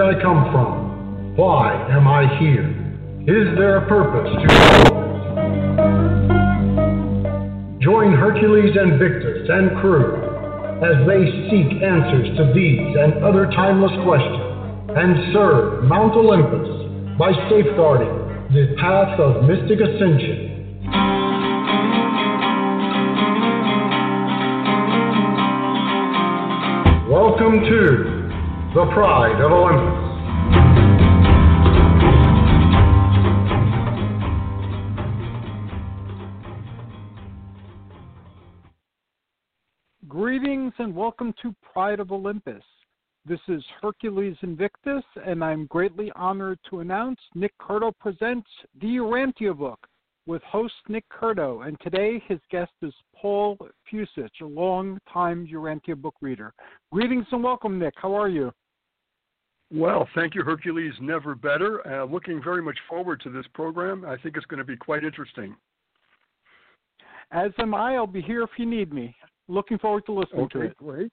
I come from? Why am I here? Is there a purpose to... Join Hercules Invictus and crew as they seek answers to these and other timeless questions and serve Mount Olympus by safeguarding the path of mystic ascension. Welcome to the Pride of Olympus. Greetings and welcome to Pride of Olympus. This is Hercules Invictus, and I'm greatly honored to announce Nick Curto presents the Urantia Book with host Nick Curto, and today his guest is Paul Fucich, a long-time Urantia Book reader. Greetings and welcome, Nick. How are you? Well, thank you, Hercules. Never better. Looking very much forward to this program. I think it's going to be quite interesting. As am I. I'll be here if you need me. Looking forward to listening to it. Great.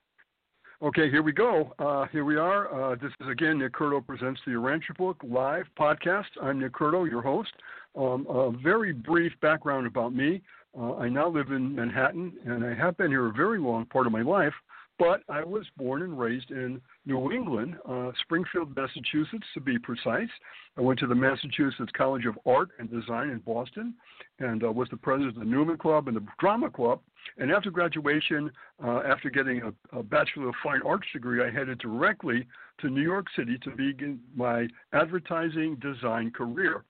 Okay, here we go. Here we are. This is, again, Nick Curto Presents the Urantia Book live podcast. I'm Nick Curto, your host. A very brief background about me. I now live in Manhattan, and I have been here a very long part of my life. But I was born and raised in New England, Springfield, Massachusetts, to be precise. I went to the Massachusetts College of Art and Design in Boston and was the president of the Newman Club and the Drama Club. And after graduation, after getting a Bachelor of Fine Arts degree, I headed directly to New York City to begin my advertising design career.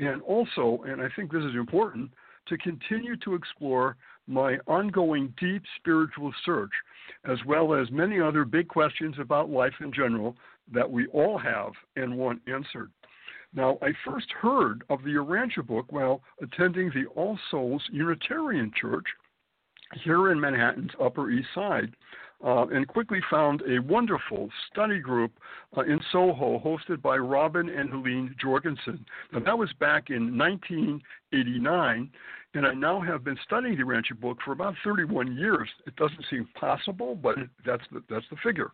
And also, and I think this is important, to continue to explore my ongoing deep spiritual search, as well as many other big questions about life in general that we all have and want answered. Now, I first heard of the Urantia Book while attending the All Souls Unitarian Church here in Manhattan's Upper East Side, and quickly found a wonderful study group in Soho hosted by Robin and Helene Jorgensen. Now, that was back in 1989, and I now have been studying the Urantia Book for about 31 years. It doesn't seem possible, but that's the figure.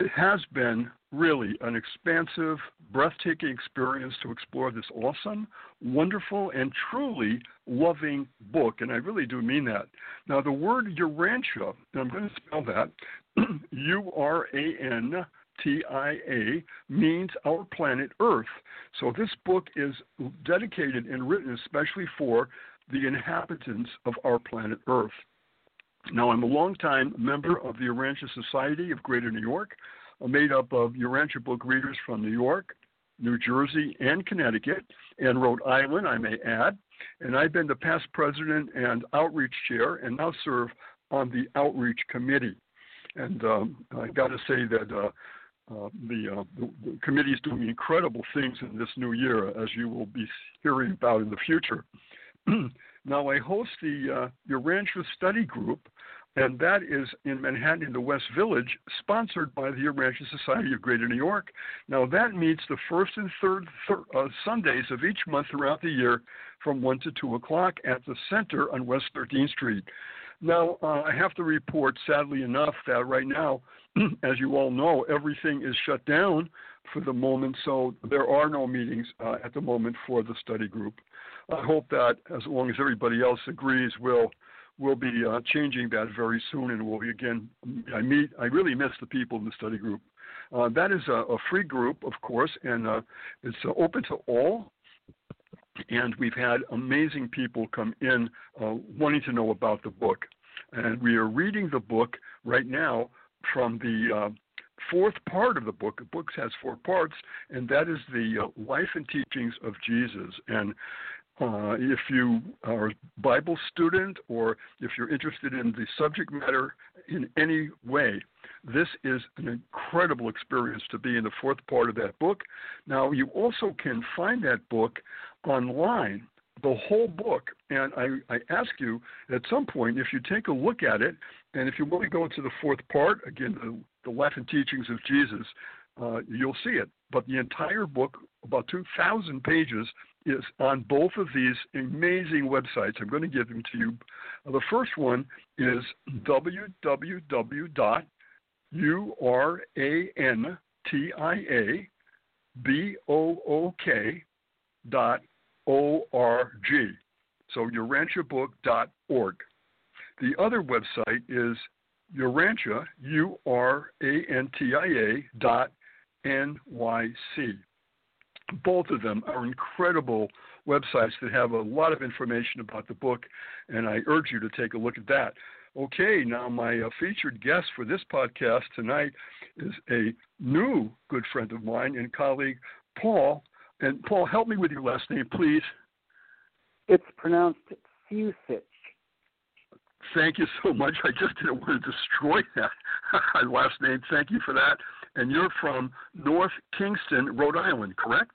It has been really an expansive, breathtaking experience to explore this awesome, wonderful, and truly loving book, and I really do mean that. Now, the word Urantia, and I'm going to spell that, U-R-A-N-T-I-A, means our planet Earth. So this book is dedicated and written especially for the inhabitants of our planet Earth. Now, I'm a longtime member of the Urantia Society of Greater New York, made up of Urantia Book readers from New York, New Jersey, and Connecticut, and Rhode Island, I may add. And I've been the past president and outreach chair, and now serve on the outreach committee. And I got to say that the committee is doing incredible things in this new year, as you will be hearing about in the future. Now, I host the Urantia Study Group, and that is in Manhattan in the West Village, sponsored by the Urantia Society of Greater New York. Now, that meets the first and third Sundays of each month throughout the year from 1 to 2 o'clock at the center on West 13th Street. Now, I have to report, sadly enough, that right now, as you all know, everything is shut down for the moment, so there are no meetings at the moment for the study group. I hope that, as long as everybody else agrees, we'll we'll be changing that very soon, and we'll again. I really miss the people in the study group. That is a free group, of course, and it's open to all. And we've had amazing people come in wanting to know about the book, and we are reading the book right now from the fourth part of the book. The book has four parts, and that is the life and teachings of Jesus. And if you are a Bible student or if you're interested in the subject matter in any way, this is an incredible experience to be in the fourth part of that book. Now, you also can find that book online, the whole book. And I ask you at some point, if you take a look at it, and if you want to go into the fourth part, again, the life and teachings of Jesus, you'll see it. But the entire book, about 2,000 pages, is on both of these amazing websites. I'm going to give them to you. The first one is www.urantiabook.org. So urantiabook.org. The other website is Urantia, urantia.nyc. Both of them are incredible websites that have a lot of information about the book, and I urge you to take a look at that. Okay, now my featured guest for this podcast tonight is a new good friend of mine and colleague, Paul. And Paul, help me with your last name, please. It's pronounced Fucich. Thank you so much. I just didn't want to destroy that last name. Thank you for that. And you're from North Kingston, Rhode Island, correct?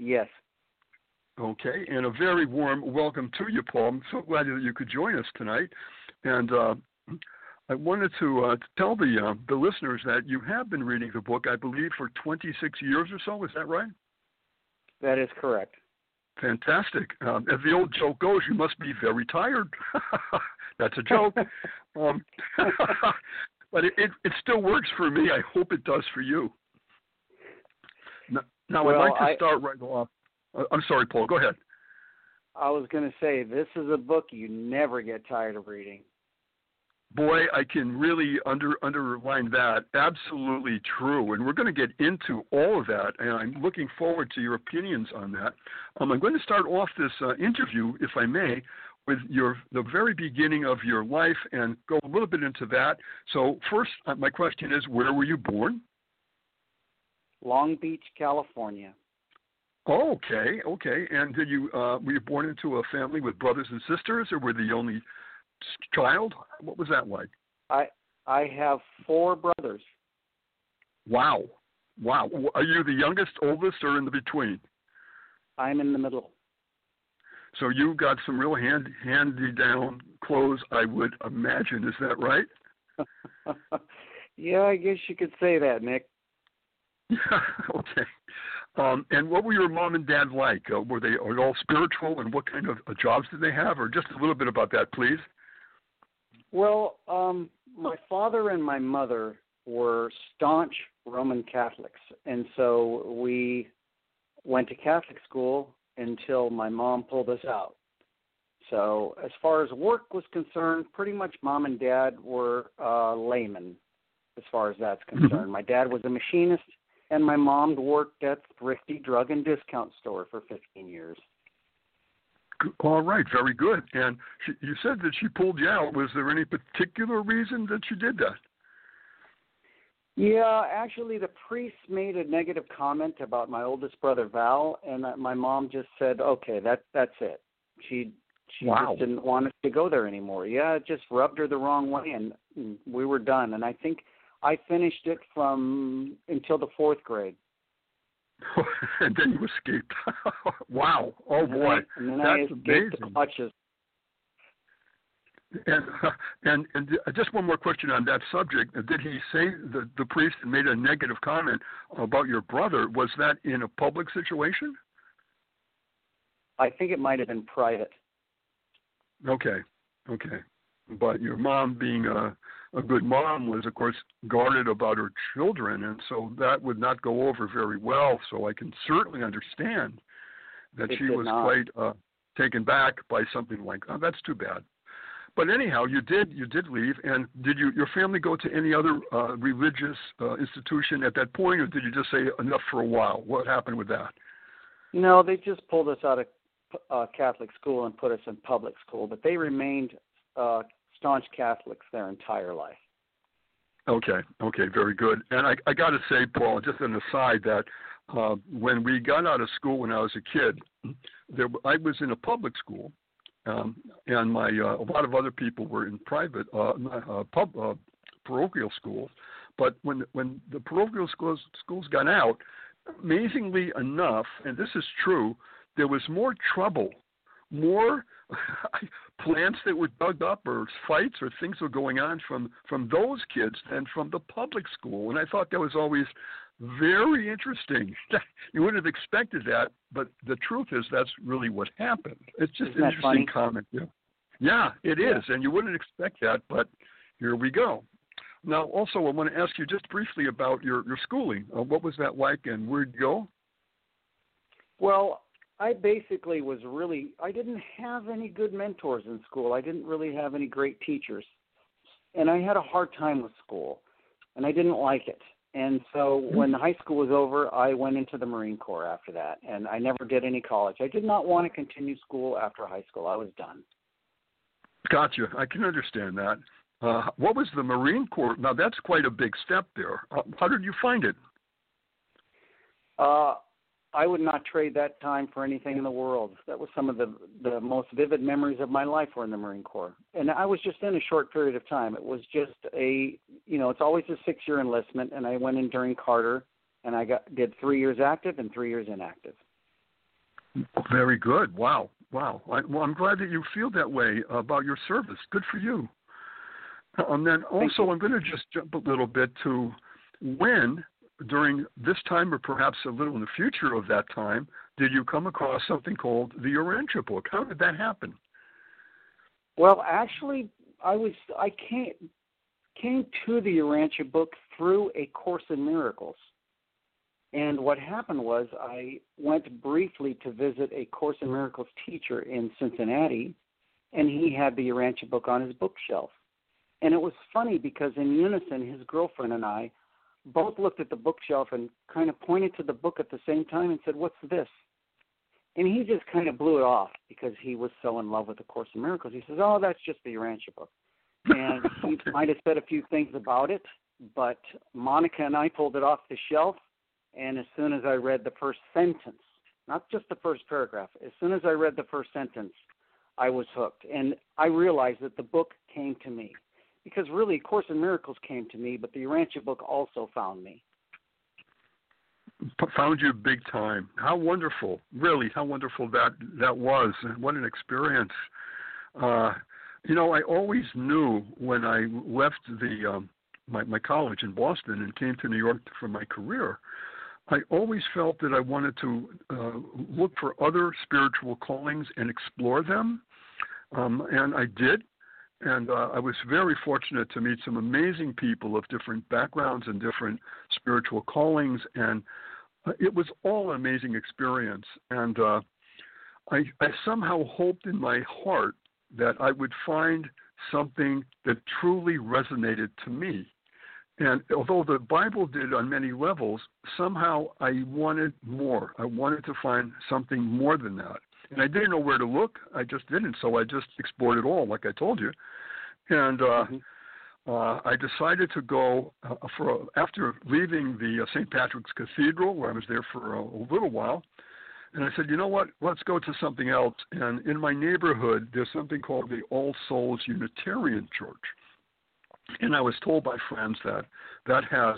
Yes. Okay, and a very warm welcome to you, Paul. I'm so glad that you could join us tonight. And I wanted to tell the listeners that you have been reading the book, I believe, for 26 years or so. Is that right? That is correct. Fantastic. As the old joke goes, you must be very tired. That's a joke. But it still works for me. I hope it does for you. Now well, I'd like to start right off. I'm sorry, Paul. Go ahead. I was going to say, this is a book you never get tired of reading. Boy, I can really underline that. Absolutely true. And we're going to get into all of that, and I'm looking forward to your opinions on that. I'm going to start off this interview, if I may, with the very beginning of your life and go a little bit into that. So first, my question is, where were you born? Long Beach, California. Okay. And did you were you born into a family with brothers and sisters, or were you the only child? What was that like? I have four brothers. Wow. Are you the youngest, oldest, or in the between? I'm in the middle. So you've got some real handy-down clothes, I would imagine. Is that right? Yeah, I guess you could say that, Nick. Okay. And what were your mom and dad like? Were they all spiritual, and what kind of jobs did they have? Or just a little bit about that, please. Well, my father and my mother were staunch Roman Catholics, and so we went to Catholic school until my mom pulled us out. So as far as work was concerned, pretty much mom and dad were laymen as far as that's concerned. My dad was a machinist, and my mom worked at Thrifty Drug and Discount Store for 15 years. All right, very good. And you said that she pulled you out. Was there any particular reason that she did that? Yeah, actually, the priest made a negative comment about my oldest brother, Val, and my mom just said, okay, that's it. She just didn't want us to go there anymore. Yeah, it just rubbed her the wrong way, and we were done. And I think I finished it until the fourth grade. And then you escaped. Wow. Oh, boy. And then I escaped amazing. The clutches. And just one more question on that subject. Did he say, the priest made a negative comment about your brother? Was that in a public situation? I think it might have been private. Okay. But your mom, being a good mom, was, of course, guarded about her children, and so that would not go over very well. So I can certainly understand that she was quite taken back by something like, oh, that's too bad. But anyhow, you did leave, and did your family go to any other religious institution at that point, or did you just say enough for a while? What happened with that? No, they just pulled us out of Catholic school and put us in public school, but they remained staunch Catholics their entire life. Okay, very good. And I got to say, Paul, just an aside, that when we got out of school when I was a kid, I was in a public school, and a lot of other people were in private parochial schools. But when the parochial schools got out, amazingly enough, and this is true, there was more trouble, more plants that were dug up or fights or things were going on from those kids than from the public school. And I thought that was always very interesting. You wouldn't have expected that, but the truth is that's really what happened. It's just an interesting funny comment. Yeah, it is, and you wouldn't expect that, but here we go. Now, also, I want to ask you just briefly about your schooling. What was that like, and where'd you go? Well, I basically I didn't have any good mentors in school. I didn't really have any great teachers. And I had a hard time with school, and I didn't like it. And so when high school was over, I went into the Marine Corps after that, and I never did any college. I did not want to continue school after high school. I was done. Gotcha. I can understand that. What was the Marine Corps? Now, that's quite a big step there. How did you find it? I would not trade that time for anything in the world. That was some of the most vivid memories of my life were in the Marine Corps. And I was just in a short period of time. It was just it's always a 6-year enlistment, and I went in during Carter, and I did 3 years active and 3 years inactive. Very good. Wow. Well, I'm glad that you feel that way about your service. Good for you. And then also I'm going to just jump a little bit to when – during this time, or perhaps a little in the future of that time, did you come across something called the Urantia Book? How did that happen? Well, actually, I came to the Urantia Book through A Course in Miracles. And what happened was I went briefly to visit a Course in Miracles teacher in Cincinnati, and he had the Urantia Book on his bookshelf. And it was funny because in unison, his girlfriend and I both looked at the bookshelf and kind of pointed to the book at the same time and said, "What's this?" And he just kind of blew it off because he was so in love with A Course in Miracles. He says, "Oh, that's just the Urantia Book." And he might have said a few things about it, but Monica and I pulled it off the shelf, and as soon as I read the first sentence, not just the first paragraph, as soon as I read the first sentence, I was hooked. And I realized that the book came to me. Because really, A Course in Miracles came to me, but the Urantia Book also found me. Found you big time. How wonderful, really, how wonderful that was. What an experience. I always knew when I left my college in Boston and came to New York for my career, I always felt that I wanted to look for other spiritual callings and explore them, and I did. And I was very fortunate to meet some amazing people of different backgrounds and different spiritual callings, and it was all an amazing experience. And I somehow hoped in my heart that I would find something that truly resonated to me. And although the Bible did on many levels, somehow I wanted more. I wanted to find something more than that. And I didn't know where to look. I just didn't. So I just explored it all, like I told you. And I decided to go after leaving the St. Patrick's Cathedral, where I was there for a little while. And I said, you know what? Let's go to something else. And in my neighborhood, there's something called the All Souls Unitarian Church. And I was told by friends that has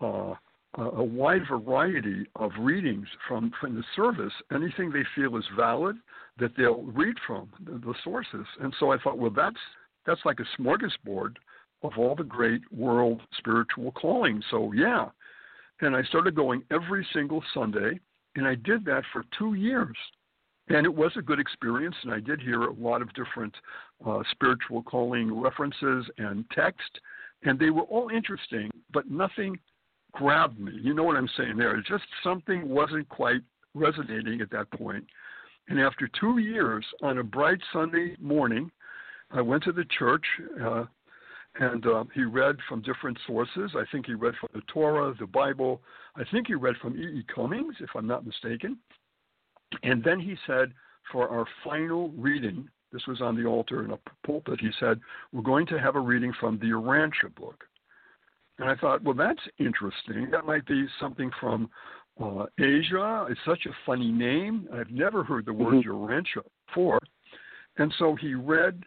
a wide variety of readings from the service, anything they feel is valid that they'll read from the sources. And so I thought, well, that's like a smorgasbord of all the great world spiritual callings. So, yeah. And I started going every single Sunday, and I did that for 2 years. And it was a good experience, and I did hear a lot of different spiritual calling references and text, and they were all interesting, but nothing grabbed me. You know what I'm saying there. It's just something wasn't quite resonating at that point. And after 2 years, on a bright Sunday morning, I went to the church, and he read from different sources. I think he read from the Torah, the Bible. I think he read from E.E. Cummings, if I'm not mistaken. And then he said, for our final reading, this was on the altar in a pulpit, he said, we're going to have a reading from the Urantia book. And I thought, well, that's interesting. That might be something from Asia. It's such a funny name. I've never heard the word Urantia before. And so he read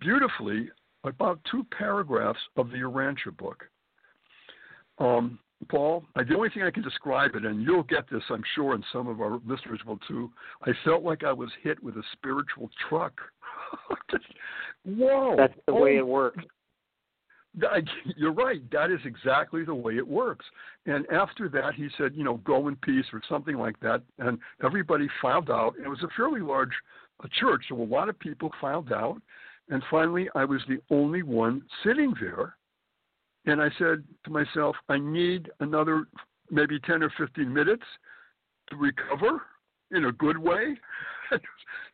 beautifully about two paragraphs of the Urantia book. Paul, the only thing I can describe it, and you'll get this, I'm sure, and some of our listeners will too, I felt like I was hit with a spiritual truck. Whoa. That's the way it works. You're right. That is exactly the way it works. And after that, he said, you know, go in peace or something like that. And everybody filed out. It was a fairly large church, so a lot of people filed out. And finally, I was the only one sitting there. And I said to myself, I need another maybe 10 or 15 minutes to recover in a good way.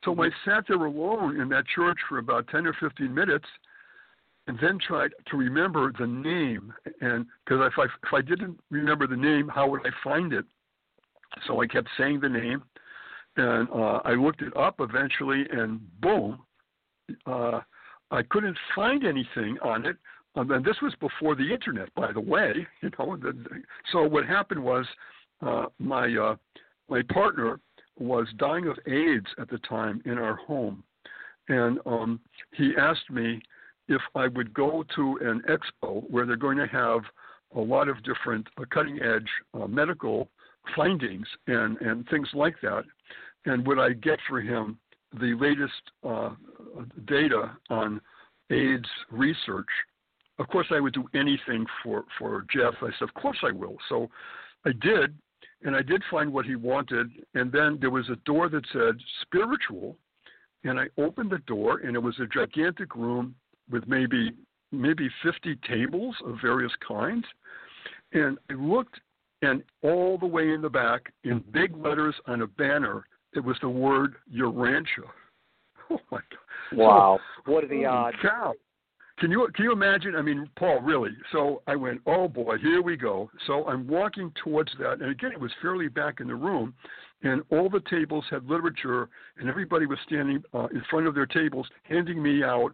So I sat there alone in that church for about 10 or 15 minutes and then tried to remember the name. And because if I didn't remember the name, how would I find it? So I kept saying the name. And I looked it up eventually, and boom, I couldn't find anything on it. And this was before the internet, by the way. You know, so what happened was my partner was dying of AIDS at the time in our home, and he asked me if I would go to an expo where they're going to have a lot of different cutting-edge medical findings and things like that, and would I get for him the latest data on AIDS research. Of course, I would do anything for Jeff. I said, of course I will. So I did, and I did find what he wanted. And then there was a door that said spiritual, and I opened the door, and it was a gigantic room with maybe 50 tables of various kinds. And I looked, and all the way in the back, in big letters on a banner, it was the word Urantia. Oh, my God. Wow. So, what are the odds? Cow. Can you imagine? I mean, Paul, really. So I went, oh, boy, here we go. So I'm walking towards that. And, again, it was fairly back in the room. And all the tables had literature, and everybody was standing in front of their tables, handing out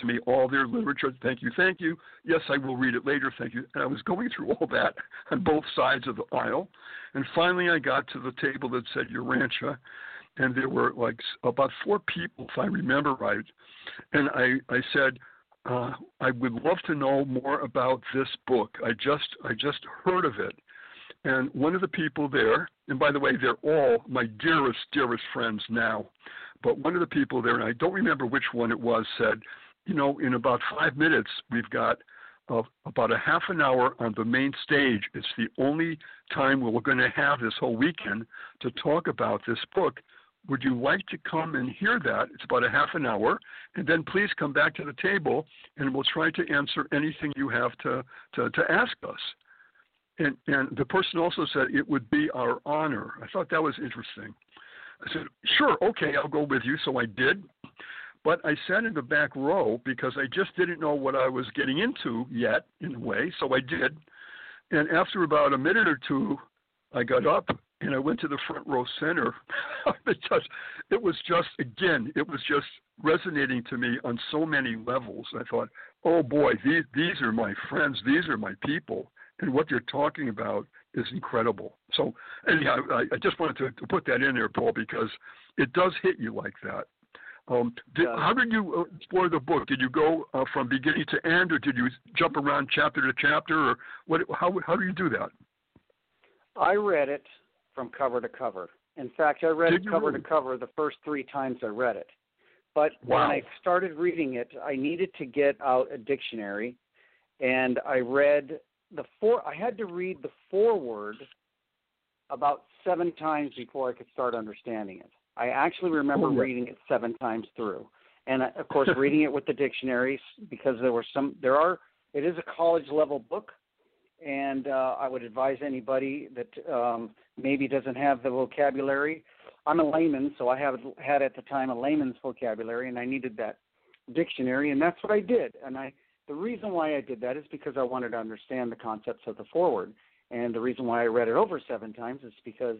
to me all their literature. Thank you, thank you. Yes, I will read it later, thank you. And I was going through all that on both sides of the aisle. And finally I got to the table that said Urantia. And there were like about four people, if I remember right. And I said, I would love to know more about this book. I just heard of it. And one of the people there, and by the way, they're all my dearest, dearest friends now. But one of the people there, and I don't remember which one it was, said, you know, in about 5 minutes, we've got about a half an hour on the main stage. It's the only time we're going to have this whole weekend to talk about this book. Would you like to come and hear that? It's about a half an hour. And then please come back to the table, and we'll try to answer anything you have to ask us. And the person also said it would be our honor. I thought that was interesting. I said, sure, okay, I'll go with you. So I did. But I sat in the back row because I just didn't know what I was getting into yet, in a way. So I did. And after about a minute or two, I got up. And I went to the front row center. It was just resonating to me on so many levels. I thought, oh, boy, these are my friends. These are my people. And what they're talking about is incredible. So, anyhow, I just wanted to put that in there, Paul, because it does hit you like that. How did you explore the book? Did you go from beginning to end, or did you jump around chapter to chapter? Or what? How do you do that? I read it from cover to cover. In fact, I read it cover to cover the first three times I read it. But when I started reading it, I needed to get out a dictionary, and I read I had to read the foreword about seven times before I could start understanding it. I actually remember reading it seven times through. And of course, reading it with the dictionaries, because it is a college level book. And I would advise anybody that maybe doesn't have the vocabulary I'm a layman, so I had at the time a layman's vocabulary, and I needed that dictionary, and that's what I did. And the reason why I did that is because I wanted to understand the concepts of the foreword. And the reason why I read it over 7 times is because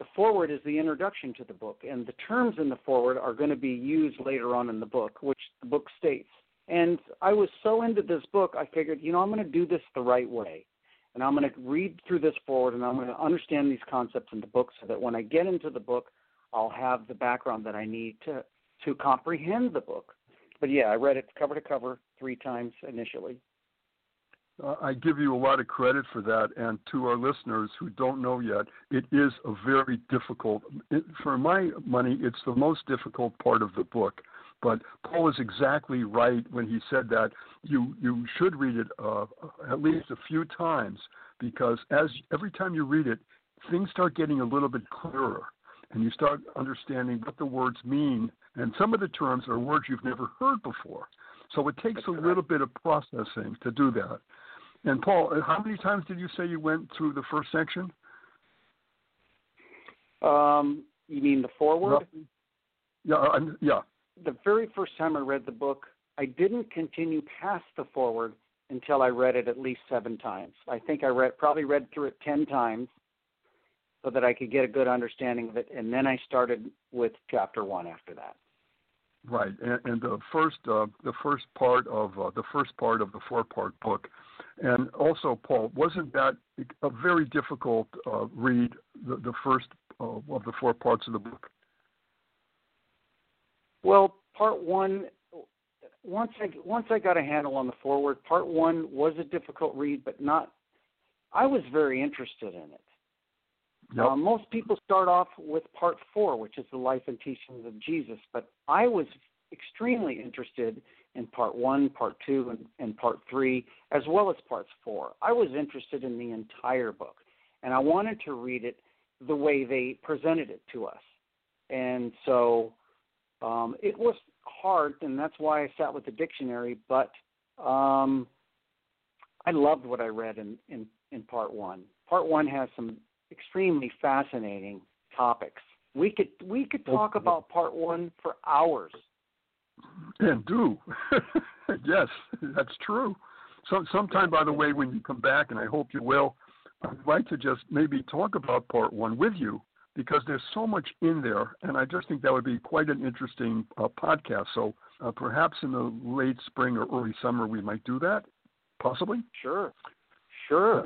the foreword is the introduction to the book, and the terms in the foreword are going to be used later on in the book, which the book states. And I was so into this book, I figured, you know, I'm going to do this the right way. And I'm going to read through this foreword, and I'm going to understand these concepts in the book so that when I get into the book, I'll have the background that I need to comprehend the book. But, yeah, I read it cover to cover 3 times initially. I give you a lot of credit for that, and to our listeners who don't know yet, it is a very difficult, for my money, it's the most difficult part of the book. But Paul is exactly right when he said that you should read it at least a few times, because as every time you read it, things start getting a little bit clearer, and you start understanding what the words mean, and some of the terms are words you've never heard before. So it takes a little bit of processing to do that. And, Paul, how many times did you say you went through the first section? You mean the foreword? Yeah. The very first time I read the book, I didn't continue past the foreword until I read it at least 7 times. I think I probably read through it 10 times so that I could get a good understanding of it, and then I started with chapter 1 after that. Right, and the first part of the 4-part book, and also Paul, wasn't that a very difficult read? The first of the 4 parts of the book. Well, part 1, once I got a handle on the foreword, part 1 was a difficult read, but not. I was very interested in it. Yep. Most people start off with part 4, which is the life and teachings of Jesus, but I was extremely interested in part 1, part 2, and part 3, as well as part 4. I was interested in the entire book, and I wanted to read it the way they presented it to us. And so it was hard, and that's why I sat with the dictionary, but I loved what I read in part 1. Part 1 has some extremely fascinating topics. We could talk about part 1 for hours. And do. Yes, that's true. So sometime, by the way, when you come back, and I hope you will, I'd like to just maybe talk about part 1 with you, because there's so much in there, and I just think that would be quite an interesting podcast. So perhaps in the late spring or early summer we might do that, possibly. Sure.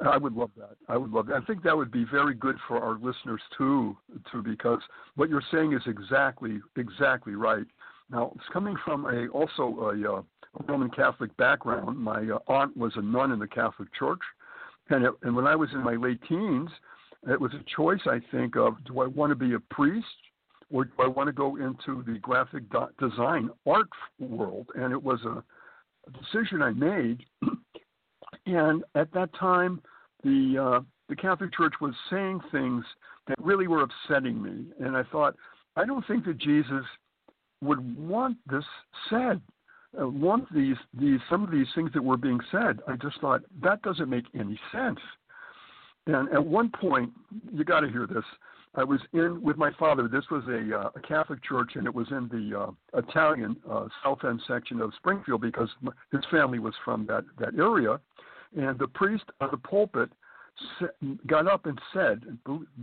I would love that. I think that would be very good for our listeners, too, because what you're saying is exactly right. Now, it's coming from also a Roman Catholic background. My aunt was a nun in the Catholic Church, and when I was in my late teens, it was a choice, I think, of do I want to be a priest or do I want to go into the graphic design art world? And it was a decision I made. And at that time, the Catholic Church was saying things that really were upsetting me. And I thought, I don't think that Jesus would want this said, some of these things that were being said. I just thought, that doesn't make any sense. And at one point, you got to hear this, I was in with my father. This was a Catholic church, and it was in the Italian South End section of Springfield, because his family was from that area. And the priest on the pulpit got up and said,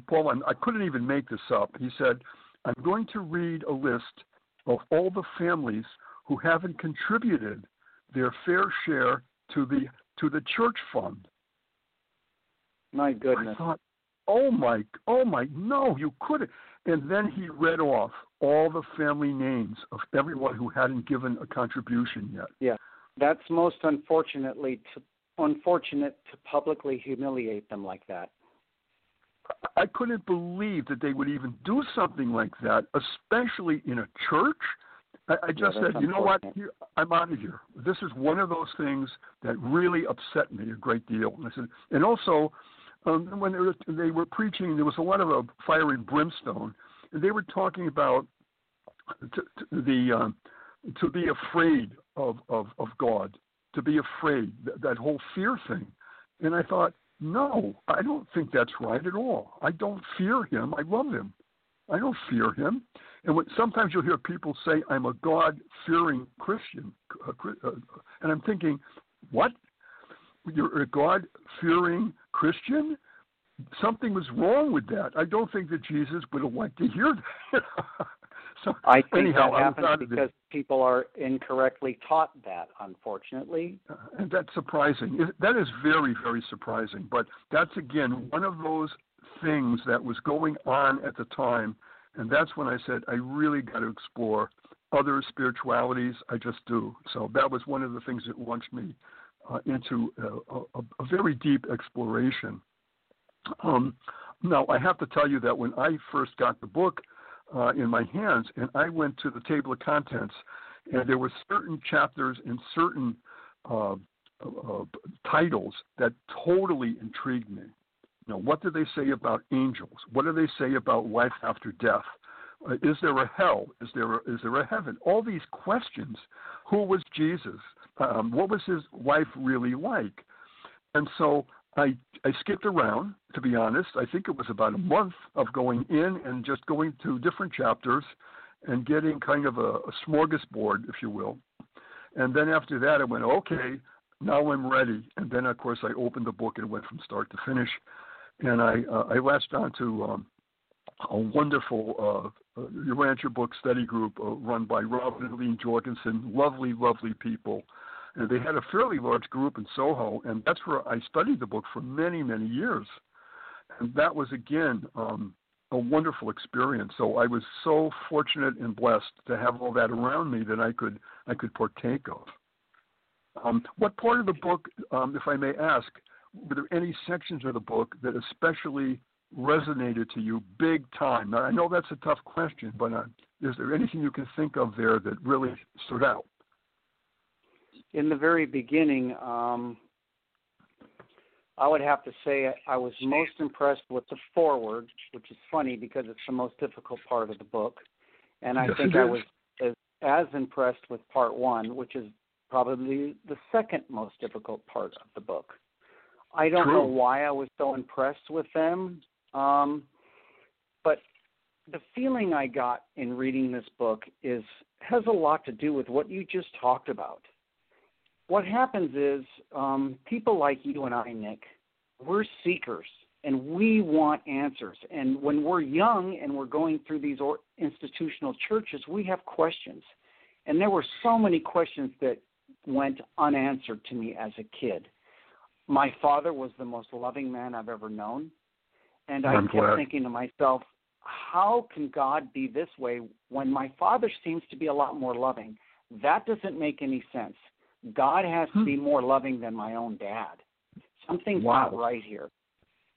Paul, I couldn't even make this up. He said, I'm going to read a list of all the families who haven't contributed their fair share to the church fund. My goodness. I thought, oh my, no, you couldn't. And then he read off all the family names of everyone who hadn't given a contribution yet. Yeah, that's most unfortunate to publicly humiliate them like that. I couldn't believe that they would even do something like that, especially in a church. I just said, you know what, I'm out of here. This is one of those things that really upset me a great deal. And I said, and also, when they were preaching, there was a lot of fire and brimstone, and they were talking about to be afraid of God, to be afraid, that whole fear thing. And I thought, no, I don't think that's right at all. I don't fear him. I love him. I don't fear him. And when, sometimes you'll hear people say, I'm a God-fearing Christian. And I'm thinking, what? You're a God-fearing Christian? Something was wrong with that. I don't think that Jesus would have liked to hear that. So, I think anyhow, that happens because people are incorrectly taught that, unfortunately. And that's surprising. That is very, very surprising. But that's, again, one of those things that was going on at the time. And that's when I said, I really got to explore other spiritualities. I just do. So that was one of the things that launched me into a very deep exploration. Now, I have to tell you that when I first got the book in my hands, and I went to the table of contents, and there were certain chapters and certain titles that totally intrigued me. Now, what do they say about angels? What do they say about life after death? Is there a hell? Is there a heaven? All these questions. Who was Jesus? What was his life really like? And so I skipped around, to be honest. I think it was about a month of going in and just going to different chapters and getting kind of a smorgasbord, if you will. And then after that, I went, okay, now I'm ready. And then, of course, I opened the book and went from start to finish. And I latched on to a wonderful Urantia Book study group run by Robin McKean, Jorgensen, lovely, lovely people. And they had a fairly large group in Soho, and that's where I studied the book for many, many years. And that was, again, a wonderful experience. So I was so fortunate and blessed to have all that around me that I could partake of. What part of the book, if I may ask, were there any sections of the book that especially resonated to you big time? Now, I know that's a tough question, but is there anything you can think of there that really stood out? In the very beginning, I would have to say I was most impressed with the foreword, which is funny because it's the most difficult part of the book. And I think I was as impressed with part one, which is probably the second most difficult part of the book. I don't know why I was so impressed with them, but the feeling I got in reading this book has a lot to do with what you just talked about. What happens is people like you and I, Nick, we're seekers, and we want answers. And when we're young and we're going through these institutional churches, we have questions. And there were so many questions that went unanswered to me as a kid. My father was the most loving man I've ever known, and I kept thinking to myself, how can God be this way when my father seems to be a lot more loving? That doesn't make any sense. God has to be more loving than my own dad. Something's not right here.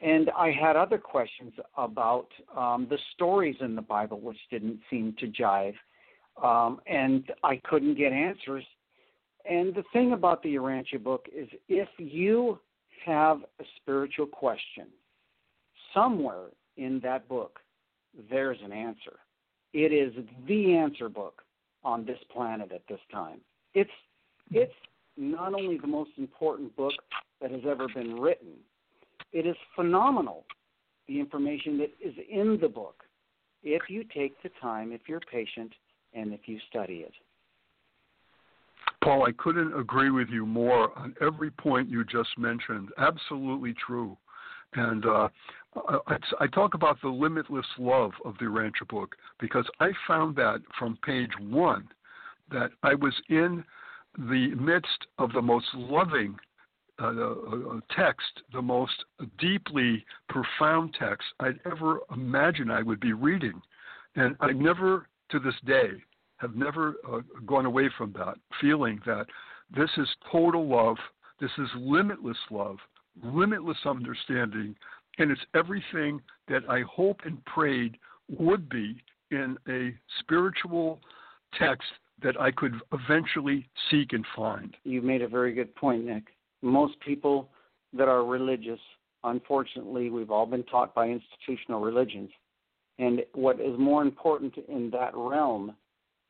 And I had other questions about the stories in the Bible, which didn't seem to jive. And I couldn't get answers. And the thing about the Urantia book is if you have a spiritual question, somewhere in that book, there's an answer. It is the answer book on this planet at this time. It's not only the most important book that has ever been written, it is phenomenal, the information that is in the book, if you take the time, if you're patient, and if you study it. Paul, I couldn't agree with you more on every point you just mentioned. Absolutely true. And I talk about the limitless love of the Urantia book because I found that from page one that I was in the midst of the most loving text, the most deeply profound text I'd ever imagined I would be reading. And I never, to this day, have never gone away from that feeling that this is total love, this is limitless love, limitless understanding, and it's everything that I hope and prayed would be in a spiritual text that I could eventually seek and find. You made a very good point, Nick. Most people that are religious, unfortunately, we've all been taught by institutional religions. And what is more important in that realm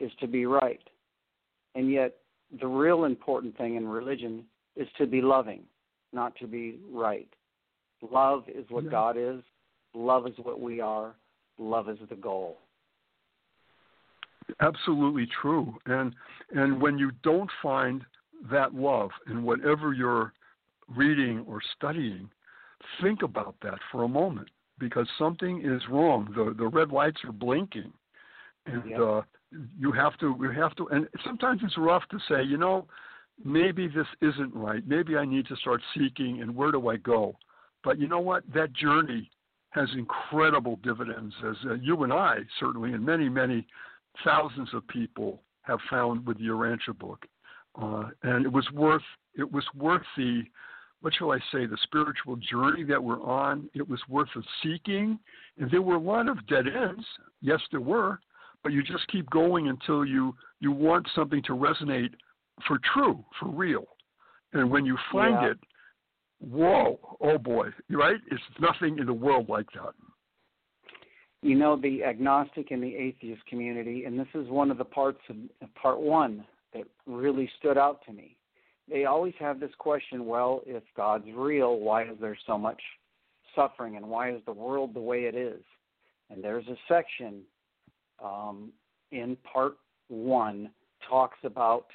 is to be right. And yet the real important thing in religion is to be loving, not to be right. Love is what God is. Love is what we are. love is the goal. Absolutely true. And when you don't find that love in whatever you're reading or studying, think about that for a moment, because something is wrong. The red lights are blinking, and yep. you have to. And sometimes it's rough to say, you know, maybe this isn't right. Maybe I need to start seeking, and where do I go? But you know what? That journey has incredible dividends, as you and I certainly, and many, many thousands of people have found with the Urantia book. And it was worth the, what shall I say, the spiritual journey that we're on. It was worth the seeking. And there were a lot of dead ends. Yes, there were. But you just keep going until you want something to resonate for true, for real. And when you find it, whoa, oh boy, right? It's nothing in the world like that. You know, the agnostic and the atheist community, and this is one of the parts of part one that really stood out to me. They always have this question, well, if God's real, why is there so much suffering, and why is the world the way it is? And there's a section in part one talks about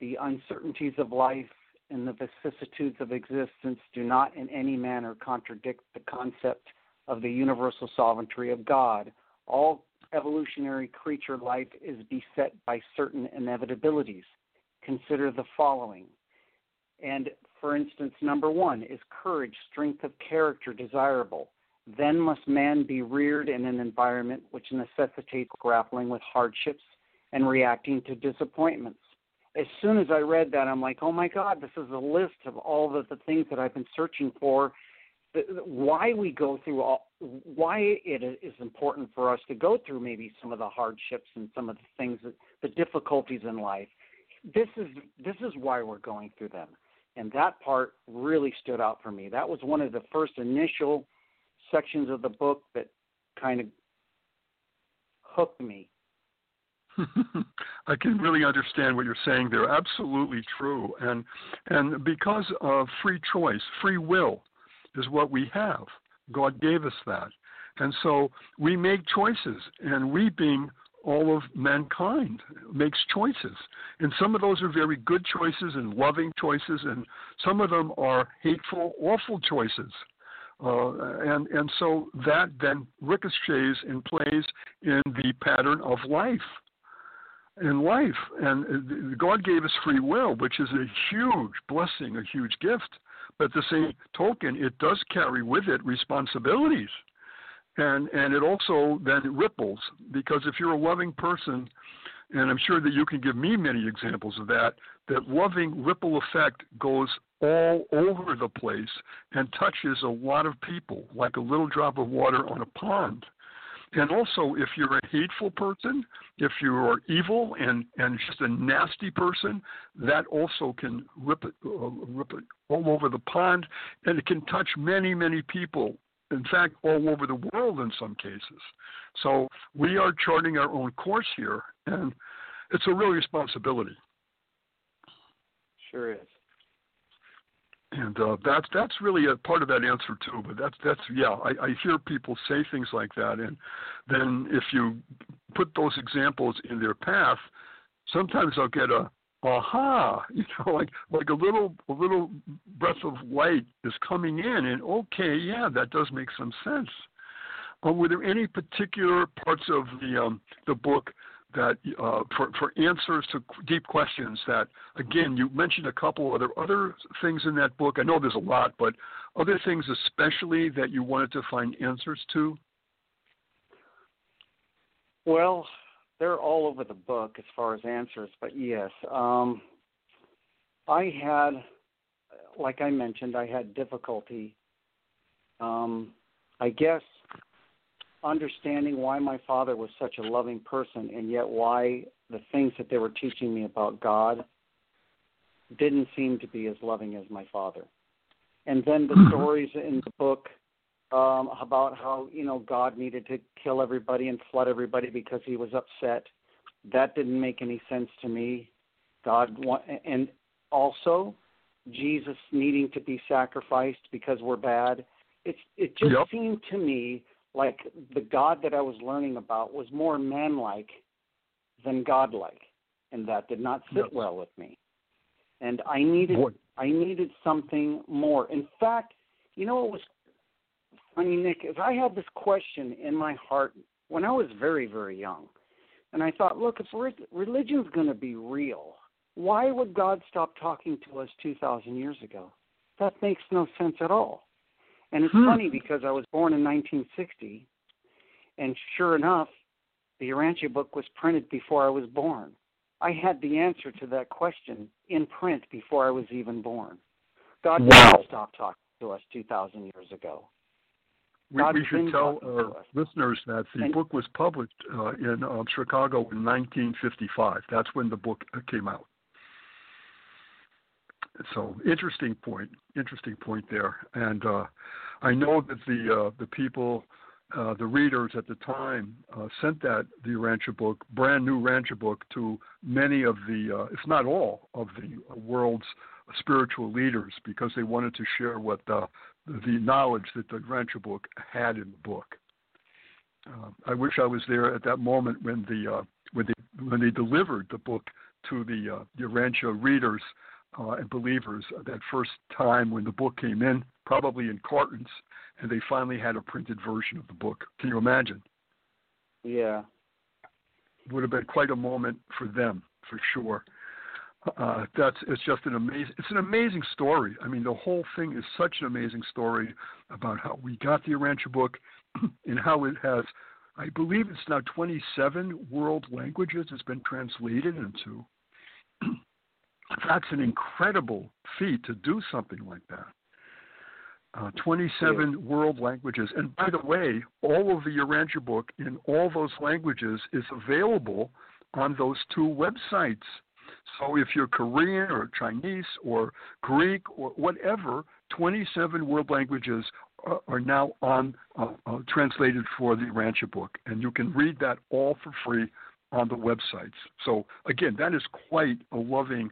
the uncertainties of life and the vicissitudes of existence do not in any manner contradict the concept of the universal sovereignty of God. All evolutionary creature life is beset by certain inevitabilities. Consider the following. And, for instance, number one, is courage, strength of character desirable? Then must man be reared in an environment which necessitates grappling with hardships and reacting to disappointments. As soon as I read that, I'm like, oh, my God, this is a list of all of the things that I've been searching for, why we go through all, why it is important for us to go through maybe some of the hardships and some of the things, that, the difficulties in life. This is why we're going through them. And that part really stood out for me. That was one of the first initial sections of the book that kind of hooked me. I can really understand what you're saying there. Absolutely true. And because of free choice, free will is what we have. God gave us that. And so we make choices, and we being all of mankind makes choices. And some of those are very good choices and loving choices, and some of them are hateful, awful choices. And so that then ricochets and plays in the pattern of life. And God gave us free will, which is a huge blessing, a huge gift. But at the same token, it does carry with it responsibilities. And it also then ripples, because if you're a loving person, and I'm sure that you can give me many examples of that, that loving ripple effect goes all over the place and touches a lot of people, like a little drop of water on a pond. And also, if you're a hateful person, if you are evil and just a nasty person, that also can rip it all over the pond, and it can touch many, many people, in fact, all over the world in some cases. So we are charting our own course here, and it's a real responsibility. Sure is. And that's really a part of that answer too. But I hear people say things like that, and then if you put those examples in their path, sometimes I'll get a aha, you know, like a little breath of light is coming in, and okay, yeah, that does make some sense. Were there any particular parts of the book that for answers to deep questions that, again, you mentioned a couple? Are there other things in that book? I know there's a lot, but other things especially that you wanted to find answers to? Well, they're all over the book as far as answers, but yes. I had, like I mentioned, I had difficulty, I guess, understanding why my father was such a loving person, and yet why the things that they were teaching me about God didn't seem to be as loving as my father. And then the stories in the book about how, you know, God needed to kill everybody and flood everybody because he was upset. That didn't make any sense to me. And also Jesus needing to be sacrificed because we're bad. It just seemed to me like the God that I was learning about was more man-like than God-like, and that did not sit well with me. And I needed something more. In fact, you know what was funny, Nick, is I had this question in my heart when I was very, very young. And I thought, look, if religion's going to be real, why would God stop talking to us 2,000 years ago? That makes no sense at all. And it's funny because I was born in 1960, and sure enough, the Urantia Book was printed before I was born. I had the answer to that question in print before I was even born. God never stopped talking to us 2,000 years ago. We should tell our listeners that the book was published in Chicago in 1955. That's when the book came out. So interesting point there. And I know that the people, the readers at the time sent the Urantia Book, brand new Urantia Book, to many of the, if not all, of the world's spiritual leaders because they wanted to share what the knowledge that the Urantia Book had in the book. I wish I was there at that moment when they delivered the book to the Urantia readers. And believers that first time when the book came in, probably in cartons, and they finally had a printed version of the book. Can you imagine? Yeah. Would have been quite a moment for them, for sure. It's an amazing story. I mean, the whole thing is such an amazing story about how we got the Urantia Book and how it has, I believe it's now 27 world languages it's been translated into. That's an incredible feat to do something like that. 27 world languages. And by the way, all of the Urantia Book in all those languages is available on those two websites. So if you're Korean or Chinese or Greek or whatever, 27 world languages are now on translated for the Urantia Book. And you can read that all for free on the websites. So again, that is quite a loving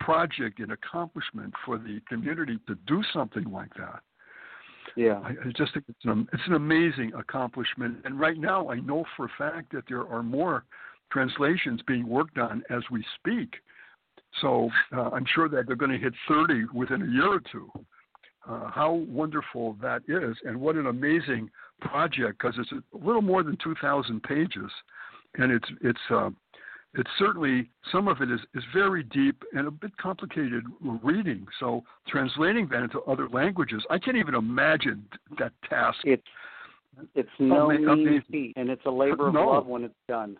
project and accomplishment for the community to do something like that. Yeah, I just think it's an amazing accomplishment. And right now, I know for a fact that there are more translations being worked on as we speak. So I'm sure that they're going to hit 30 within a year or two. How wonderful that is, and what an amazing project, because it's a little more than 2,000 pages, and it's certainly, some of it is very deep and a bit complicated reading. So translating that into other languages, I can't even imagine that task. It's no mean feat, and it's a labor of love when it's done.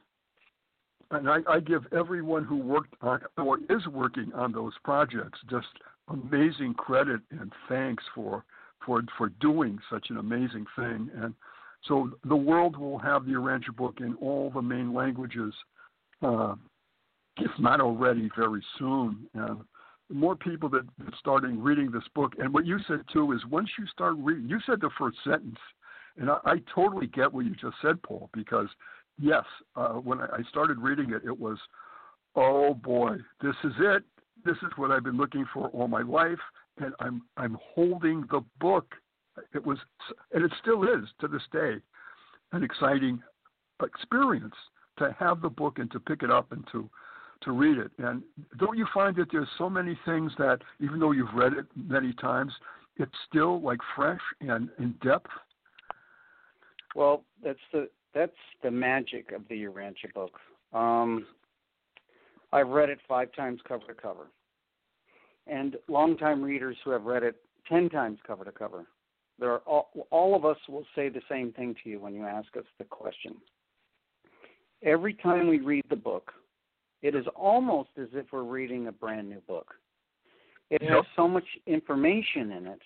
And I give everyone who worked on or is working on those projects just amazing credit and thanks for doing such an amazing thing. And so the world will have the Urantia Book in all the main languages, if not already, very soon. And the more people that are starting reading this book, and what you said, too, is once you start reading, you said the first sentence, and I totally get what you just said, Paul, because, yes, when I started reading it, it was, oh, boy, this is it. This is what I've been looking for all my life, and I'm holding the book. It was, and it still is to this day, an exciting experience to have the book and to pick it up and to read it. And don't you find that there's so many things that, even though you've read it many times, it's still like fresh and in depth? Well, that's the magic of the Urantia Book. I've read it 5 times cover to cover, and longtime readers who have read it 10 times cover to cover. There are all of us will say the same thing to you when you ask us the question. Every time we read the book, it is almost as if we're reading a brand new book. It has so much information in it,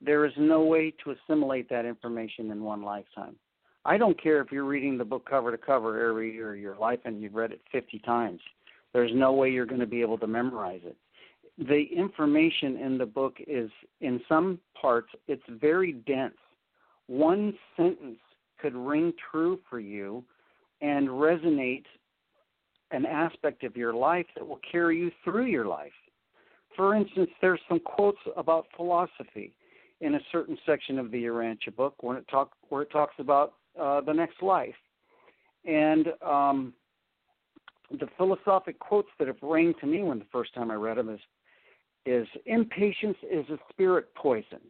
there is no way to assimilate that information in one lifetime. I don't care if you're reading the book cover to cover every year of your life and you've read it 50 times. There's no way you're going to be able to memorize it. The information in the book is, in some parts, it's very dense. One sentence could ring true for you and resonate an aspect of your life that will carry you through your life. For instance, there's some quotes about philosophy, in a certain section of the Urantia book where it talks about the next life. And the philosophic quotes that have rang to me when the first time I read them is impatience is a spirit poison.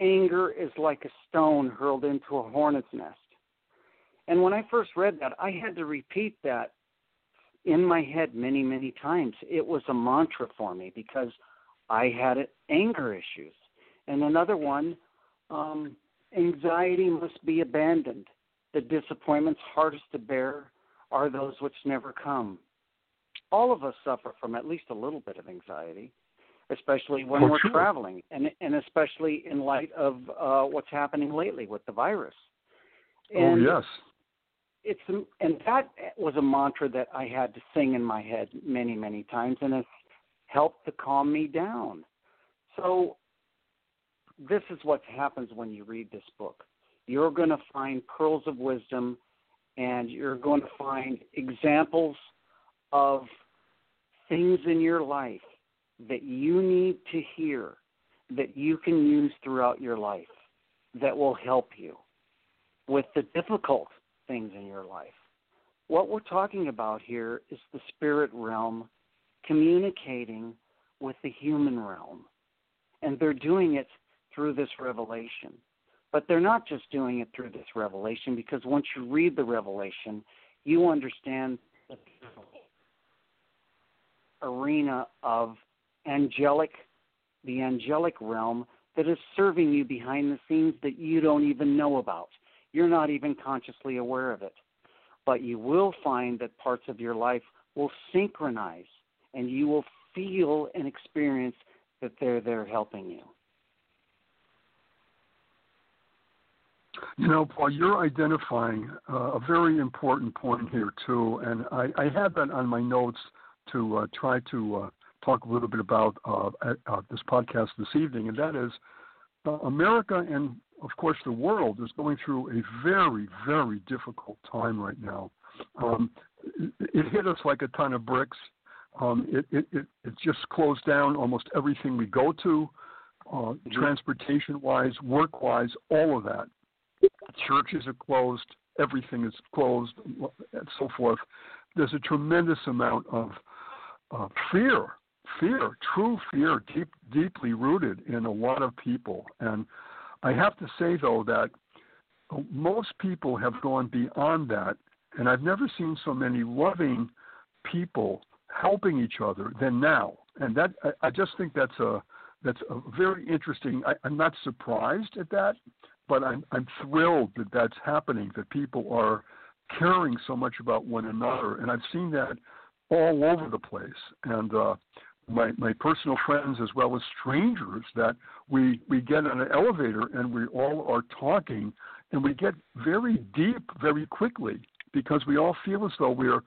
Anger is like a stone hurled into a hornet's nest. And when I first read that, I had to repeat that in my head many, many times. It was a mantra for me because I had anger issues. And another one, anxiety must be abandoned. The disappointments hardest to bear are those which never come. All of us suffer from at least a little bit of anxiety, especially when we're traveling, and especially in light of what's happening lately with the virus. And oh, yes. And that was a mantra that I had to sing in my head many, many times, and it's helped to calm me down. So this is what happens when you read this book. You're going to find pearls of wisdom, and you're going to find examples of things in your life that you need to hear, that you can use throughout your life, that will help you with the difficult things in your life. What we're talking about here is the spirit realm communicating with the human realm, and they're doing it through this revelation. But they're not just doing it through this revelation, because once you read the revelation, you understand the arena of the angelic realm that is serving you behind the scenes that you don't even know about. You're not even consciously aware of it. But you will find that parts of your life will synchronize, and you will feel and experience that they're there helping you. You know, Paul, you're identifying a very important point here, too, and I had that on my notes to try to talk a little bit about this podcast this evening, and that is America and, of course, the world is going through a very, very difficult time right now. It hit us like a ton of bricks. It just closed down almost everything we go to, transportation-wise, work-wise, all of that. Churches are closed, everything is closed, and so forth. There's a tremendous amount of fear, true fear, deeply rooted in a lot of people. And I have to say, though, that most people have gone beyond that, and I've never seen so many loving people helping each other than now. And that I just think that's a very interesting. I'm not surprised at that. But I'm thrilled that that's happening, that people are caring so much about one another. And I've seen that all over the place. And my personal friends as well as strangers that we get on an elevator and we all are talking and we get very deep very quickly because we all feel as though we're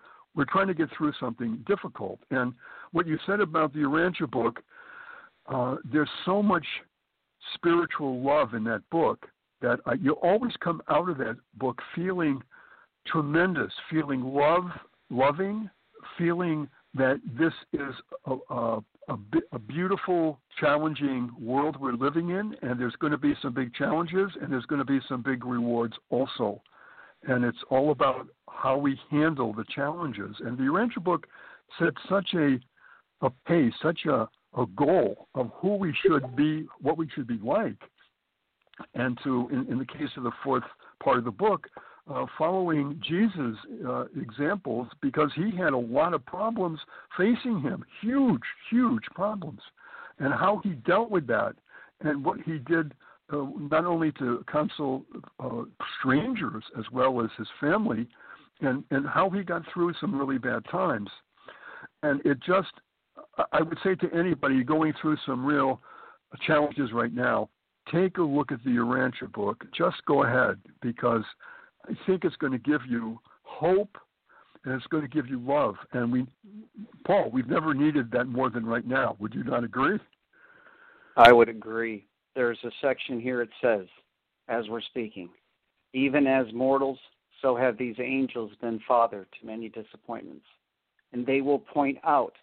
trying to get through something difficult. And what you said about the Urantia book, there's so much spiritual love in that book that you always come out of that book feeling tremendous, feeling loving, feeling that this is a beautiful, challenging world we're living in, and there's going to be some big challenges, and there's going to be some big rewards also. And it's all about how we handle the challenges. And the Urantia book sets such a pace, such a goal of who we should be, what we should be like, and to, in the case of the fourth part of the book, following Jesus' examples, because he had a lot of problems facing him, huge, huge problems, and how he dealt with that, and what he did not only to counsel strangers as well as his family, and how he got through some really bad times. And it just, I would say to anybody going through some real challenges right now, take a look at the Urantia book. Just go ahead, because I think it's going to give you hope and it's going to give you love. And Paul, we've never needed that more than right now. Would you not agree? I would agree. There's a section here, it says, as we're speaking, even as mortals, so have these angels been father to many disappointments. And they will point out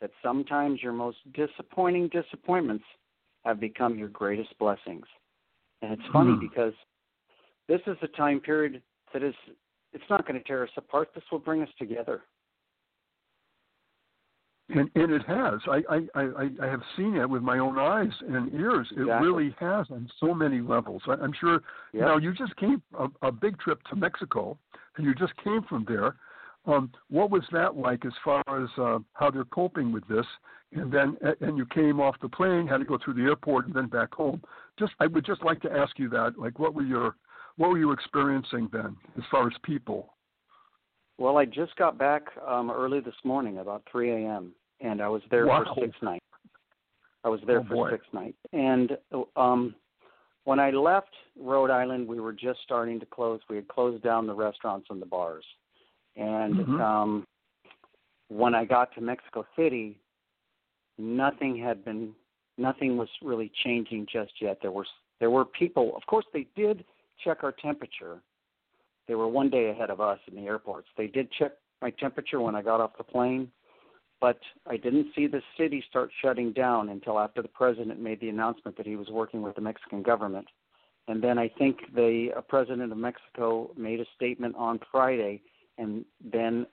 that sometimes your most disappointing disappointments have become your greatest blessings. And it's funny because this is a time period that is, it's not going to tear us apart. This will bring us together. And it has. I have seen it with my own eyes and ears. It really has on so many levels. I'm sure. Yep. Now, you just came a big trip to Mexico, and you just came from there. What was that like as far as how they're coping with this? And then and you came off the plane, had to go through the airport, and then back home. I would just like to ask you that. Like, what were you experiencing then as far as people? Well, I just got back early this morning, about 3 a.m., and I was there for 6 nights. I was there for 6 nights. And when I left Rhode Island, we were just starting to close. We had closed down the restaurants and the bars. And when I got to Mexico City, nothing was really changing just yet. There were people. Of course, they did check our temperature. They were one day ahead of us in the airports. They did check my temperature when I got off the plane, but I didn't see the city start shutting down until after the president made the announcement that he was working with the Mexican government. And then I think the president of Mexico made a statement on Friday, and then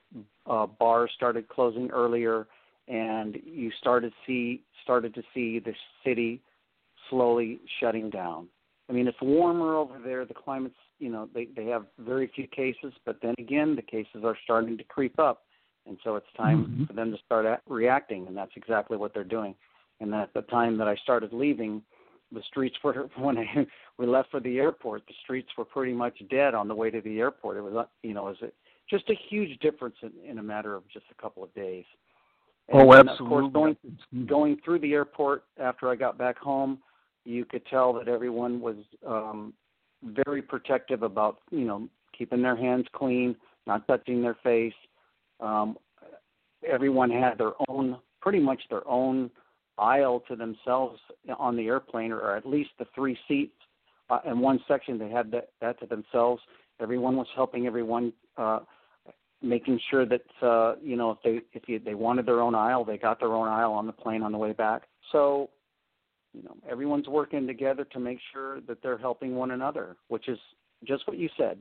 bars started closing earlier, and you started to see the city slowly shutting down. I mean, it's warmer over there. The climate's, they have very few cases, but then again, the cases are starting to creep up, and so it's time for them to start reacting, and that's exactly what they're doing. And at the time that I started leaving, the streets were, when we left for the airport, the streets were pretty much dead on the way to the airport. It was, just a huge difference in a matter of just a couple of days. And absolutely. Of course, going through the airport after I got back home, you could tell that everyone was very protective about, keeping their hands clean, not touching their face. Everyone had pretty much their own aisle to themselves on the airplane, or at least the 3 seats in one section. They had that to themselves. Everyone was helping everyone, making sure that, if they wanted their own aisle, they got their own aisle on the plane on the way back. So, everyone's working together to make sure that they're helping one another, which is just what you said.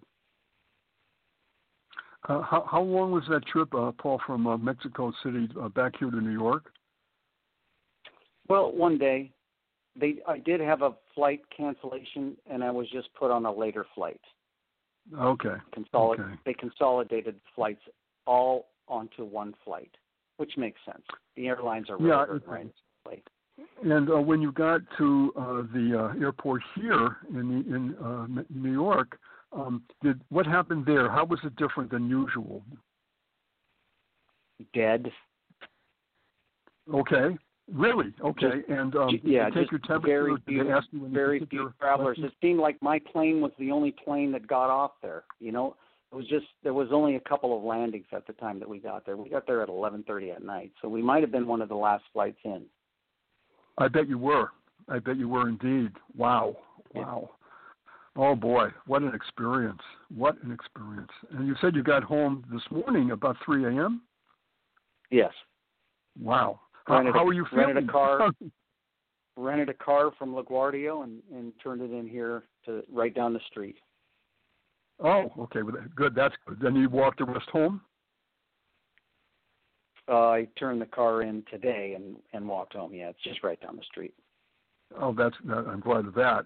How long was that trip, Paul, from Mexico City back here to New York? Well, one day. I did have a flight cancellation, and I was just put on a later flight. Okay. They consolidated flights all onto one flight, which makes sense. The airlines are really late. And when you got to the airport here in New York, what happened there? How was it different than usual? Dead. Okay. Really? Okay. Take your temperature. Very few travelers. It seemed like my plane was the only plane that got off there. It was just, there was only a couple of landings at the time that we got there. We got there at 11:30 at night, so we might have been one of the last flights in. I bet you were. I bet you were indeed. Wow. Oh, boy. What an experience. And you said you got home this morning about 3 a.m.? Yes. Wow. How are you feeling? Rented a car from LaGuardia and turned it in here to right down the street. Oh, okay. Good. That's good. Then you walked the rest home? I turned the car in today and walked home. Yeah, it's just right down the street. Oh, I'm glad of that.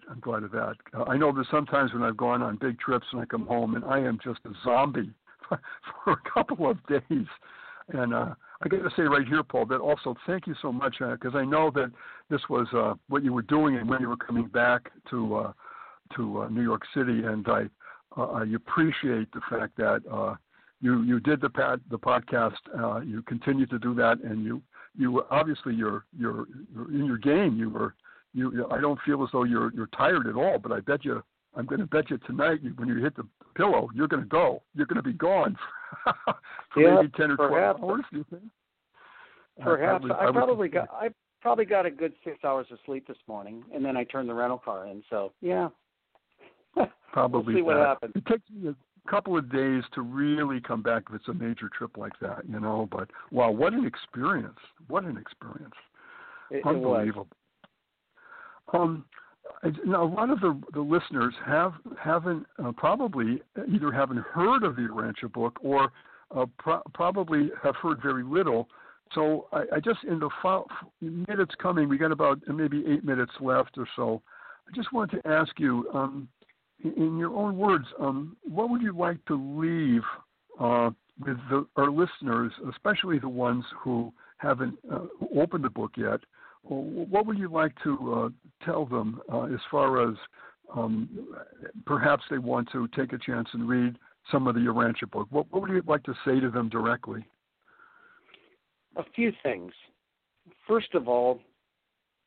I know that sometimes when I've gone on big trips and I come home and I am just a zombie for a couple of days. And I got to say right here, Paul, that also thank you so much because I know that this was what you were doing and when you were coming back to New York City, and I appreciate the fact that you did the podcast. You continue to do that, and you obviously you're in your game. I don't feel as though you're tired at all, but I'm going to bet you tonight when you hit the pillow, you're going to go. You're going to be gone for maybe 10 or 12 hours. Do you think? Perhaps I probably got a good 6 hours of sleep this morning, and then I turned the rental car in. So yeah, probably. We'll see what happens. It takes me couple of days to really come back if it's a major trip like that, But wow, what an experience! It, unbelievable. It was. Now, a lot of the listeners haven't probably either haven't heard of the Urantia book or probably have heard very little. So I just, in the minutes coming, we got about maybe 8 minutes left or so. I just wanted to ask you, in your own words, what would you like to leave with our listeners, especially the ones who haven't opened the book yet? What would you like to tell them as far as perhaps they want to take a chance and read some of the Urantia book? What would you like to say to them directly? A few things. First of all,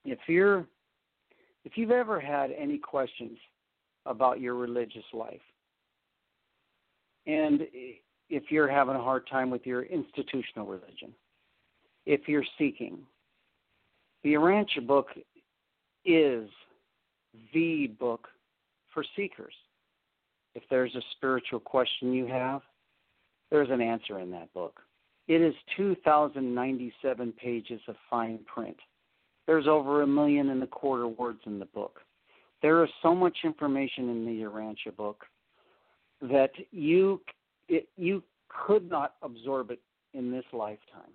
if you've ever had any questions about your religious life, and if you're having a hard time with your institutional religion, if you're seeking, the Urantia book is the book for seekers. If there's a spiritual question you have, there's an answer in that book. It is 2,097 pages of fine print. There's over 1.25 million words in the book. There is so much information in the Urantia book that you could not absorb it in this lifetime.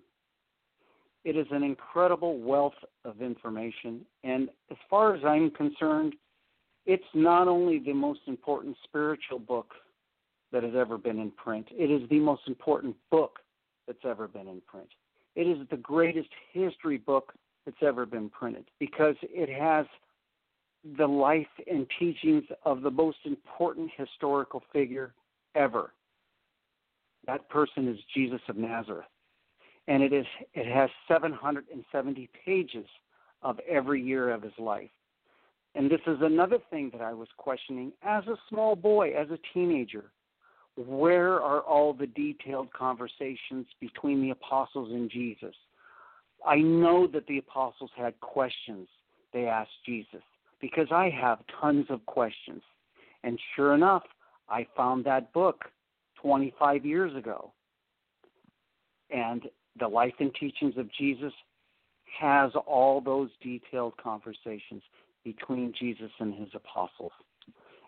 It is an incredible wealth of information, and as far as I'm concerned, it's not only the most important spiritual book that has ever been in print, it is the most important book that's ever been in print. It is the greatest history book that's ever been printed because it has the life and teachings of the most important historical figure ever. That person is Jesus of Nazareth. And it has 770 pages of every year of his life. And this is another thing that I was questioning as a small boy, as a teenager. Where are all the detailed conversations between the apostles and Jesus? I know that the apostles had questions they asked Jesus because I have tons of questions. And sure enough, I found that book 25 years ago. And the life and teachings of Jesus has all those detailed conversations between Jesus and his apostles.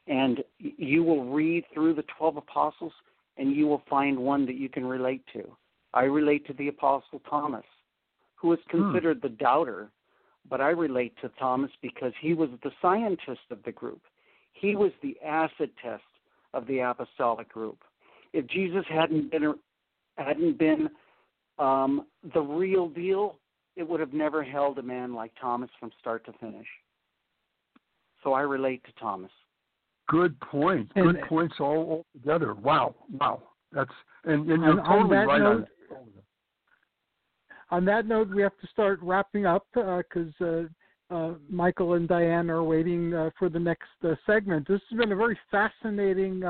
And you will read through the 12 apostles, and you will find one that you can relate to. I relate to the apostle Thomas, who is considered the doubter, but I relate to Thomas because he was the scientist of the group. He was the acid test of the apostolic group. If Jesus hadn't been the real deal, it would have never held a man like Thomas from start to finish. So I relate to Thomas. Good point. Good points all together. Wow. That's and you're totally right on that. On that note, we have to start wrapping up because Michael and Diane are waiting for the next segment. This has been a very fascinating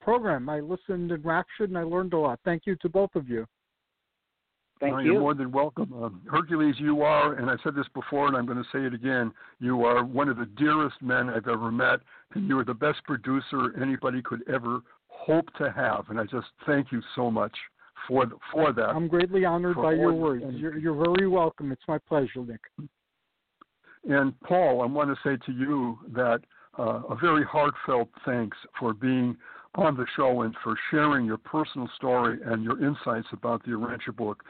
program. I listened enraptured and I learned a lot. Thank you to both of you. Thank you. You're more than welcome. Hercules, you are, and I've said this before and I'm going to say it again, you are one of the dearest men I've ever met, and you are the best producer anybody could ever hope to have. And I just thank you so much for that. I'm greatly honored by your words. You're very welcome. It's my pleasure, Nick. And Paul, I want to say to you that a very heartfelt thanks for being on the show and for sharing your personal story and your insights about the Urantia book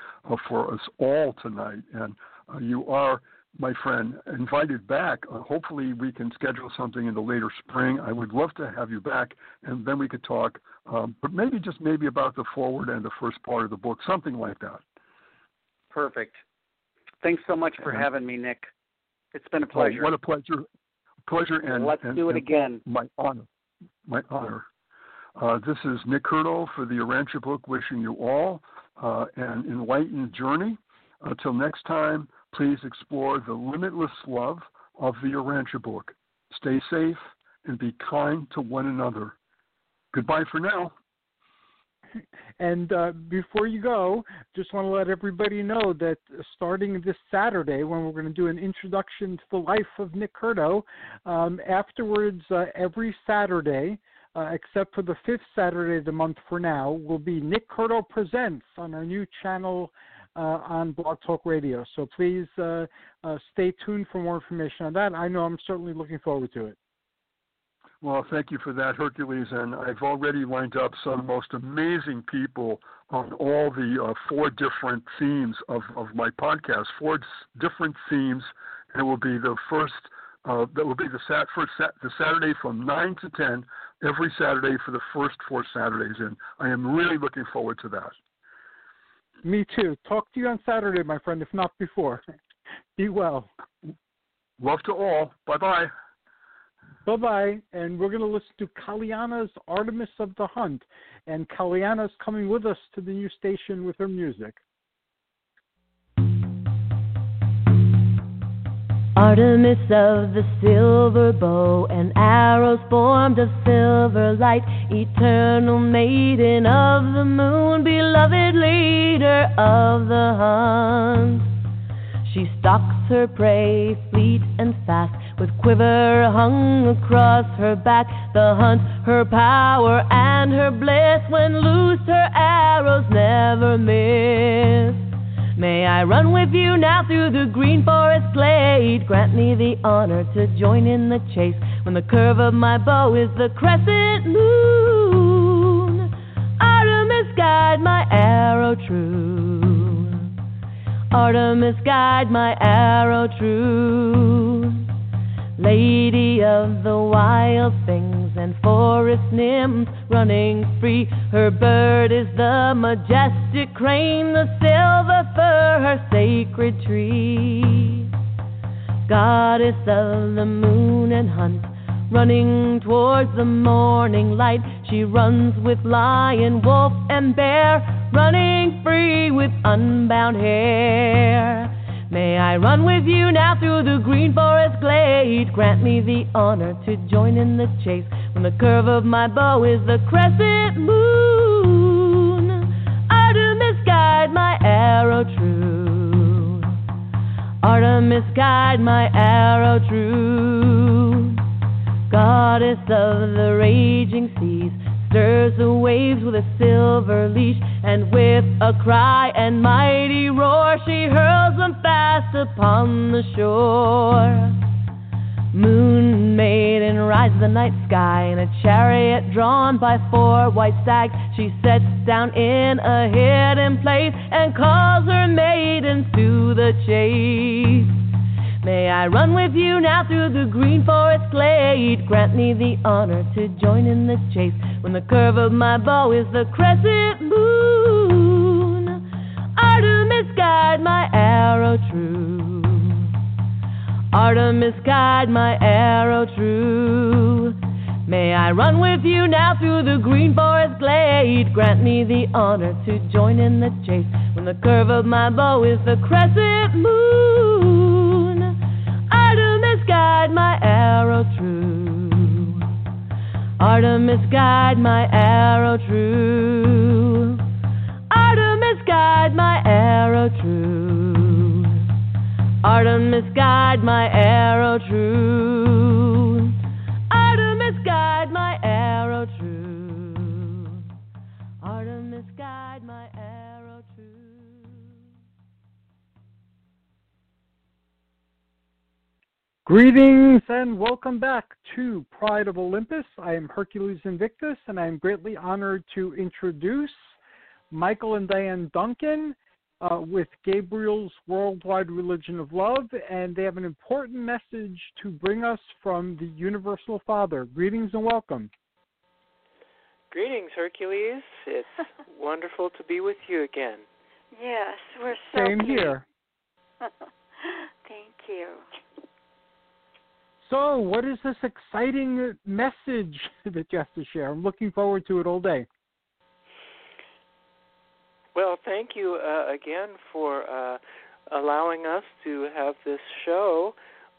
for us all tonight. And you are, my friend, invited back. Hopefully we can schedule something in the later spring. I would love to have you back, and then we could talk, but maybe about the forward and the first part of the book, something like that. Perfect. Thanks so much for having me, Nick. It's been a pleasure. Oh, what a pleasure. And let's do it again. My honor. This is Nick Curto for the Urantia book, wishing you all an enlightened journey. Until next time, please explore the limitless love of the Urantia book. Stay safe and be kind to one another. Goodbye for now. And before you go, just want to let everybody know that starting this Saturday, when we're going to do an introduction to the life of Nick Curto, afterwards, every Saturday, except for the fifth Saturday of the month for now, will be Nick Curto Presents on our new channel on Blog Talk Radio. So please stay tuned for more information on that. I know I'm certainly looking forward to it. Well, thank you for that, Hercules, and I've already lined up some most amazing people on all the four different themes of my podcast, four different themes, and it will be the first, that will be the Saturday from 9 to 10, every Saturday for the first four Saturdays, and I am really looking forward to that. Me too. Talk to you on Saturday, my friend, if not before. Be well. Love to all. Bye-bye. Bye-bye, and we're going to listen to Kaliana's Artemis of the Hunt, and Kaliana's coming with us to the new station with her music. Artemis of the silver bow and arrows formed of silver light, eternal maiden of the moon, beloved leader of the hunt. She stalks her prey, fleet and fast, with quiver hung across her back. The hunt, her power, and her bliss, when loosed her arrows never miss. May I run with you now through the green forest glade, grant me the honor to join in the chase, when the curve of my bow is the crescent moon. Artemis, guide my arrow true. Artemis, guide my arrow true. Lady of the wild things and forest nymphs running free, her bird is the majestic crane, the silver fir, her sacred tree. Goddess of the moon and hunt, running towards the morning light, she runs with lion, wolf, and bear, running free with unbound hair. May I run with you now through the green forest glade, grant me the honor to join in the chase, when the curve of my bow is the crescent moon. Artemis, guide my arrow true. Artemis, guide my arrow true. Goddess of the raging seas, stirs the waves with a silver leash, and with a cry and mighty roar, she hurls them fast upon the shore. Moon maiden rides the night sky, in a chariot drawn by four white stags, she sets down in a hidden place, and calls her maidens to the chase. May I run with you now through the green forest glade, grant me the honor to join in the chase, when the curve of my bow is the crescent moon. Artemis, guide my arrow true. Artemis, guide my arrow true. May I run with you now through the green forest glade, grant me the honor to join in the chase, when the curve of my bow is the crescent moon. Guide my arrow true. Artemis, guide my arrow true. Artemis, guide my arrow true. Artemis, guide my arrow true. Artemis, guide my arrow true. Artemis, guide my arrow true. Greetings and welcome back to Pride of Olympus. I am Hercules Invictus, and I am greatly honored to introduce Michael and Dianne Dunkin with Gabriel's Worldwide Religion of Love, and they have an important message to bring us from the Universal Father. Greetings and welcome. Greetings, Hercules. It's wonderful to be with you again. Yes, we're so same cute. Here. Thank you. So, what is this exciting message that you have to share? I'm looking forward to it all day. Well, thank you again for allowing us to have this show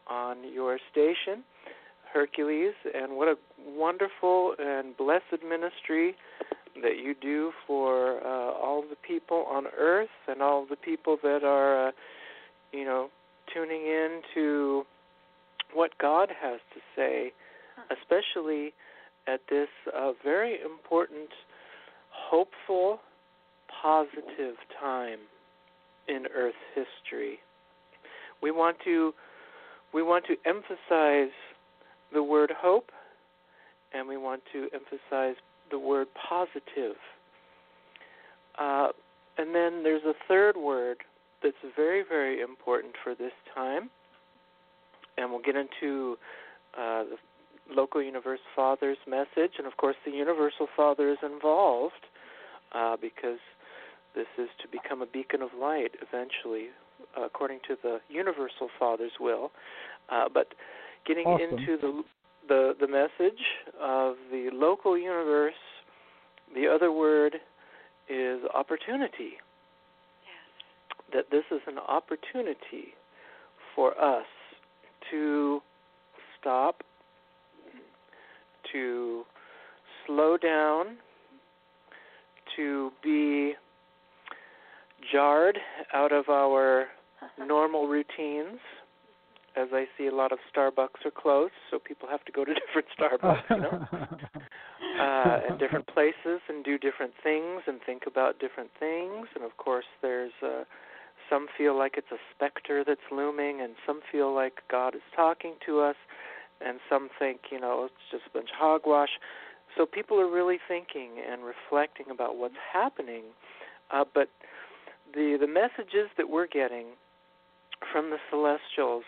on your station, Hercules, and what a wonderful and blessed ministry that you do for all the people on Earth and all the people that are, tuning in to what God has to say, especially at this very important, hopeful, positive time in Earth history. We want to emphasize the word hope, and we want to emphasize the word positive. And then there's a third word that's very, very important for this time, and we'll get into the local Universe Father's message, and of course the Universal Father is involved because this is to become a beacon of light eventually, according to the Universal Father's will. But getting into the message of the local universe, the other word is opportunity. Yes. That this is an opportunity for us to stop, to slow down, to be jarred out of our normal routines, as I see a lot of Starbucks are closed, so people have to go to different Starbucks, you know, and different places and do different things and think about different things. And, of course, there's some feel like it's a specter that's looming, and some feel like God is talking to us, and some think, you know, it's just a bunch of hogwash. So people are really thinking and reflecting about what's happening. But the messages that we're getting from the celestials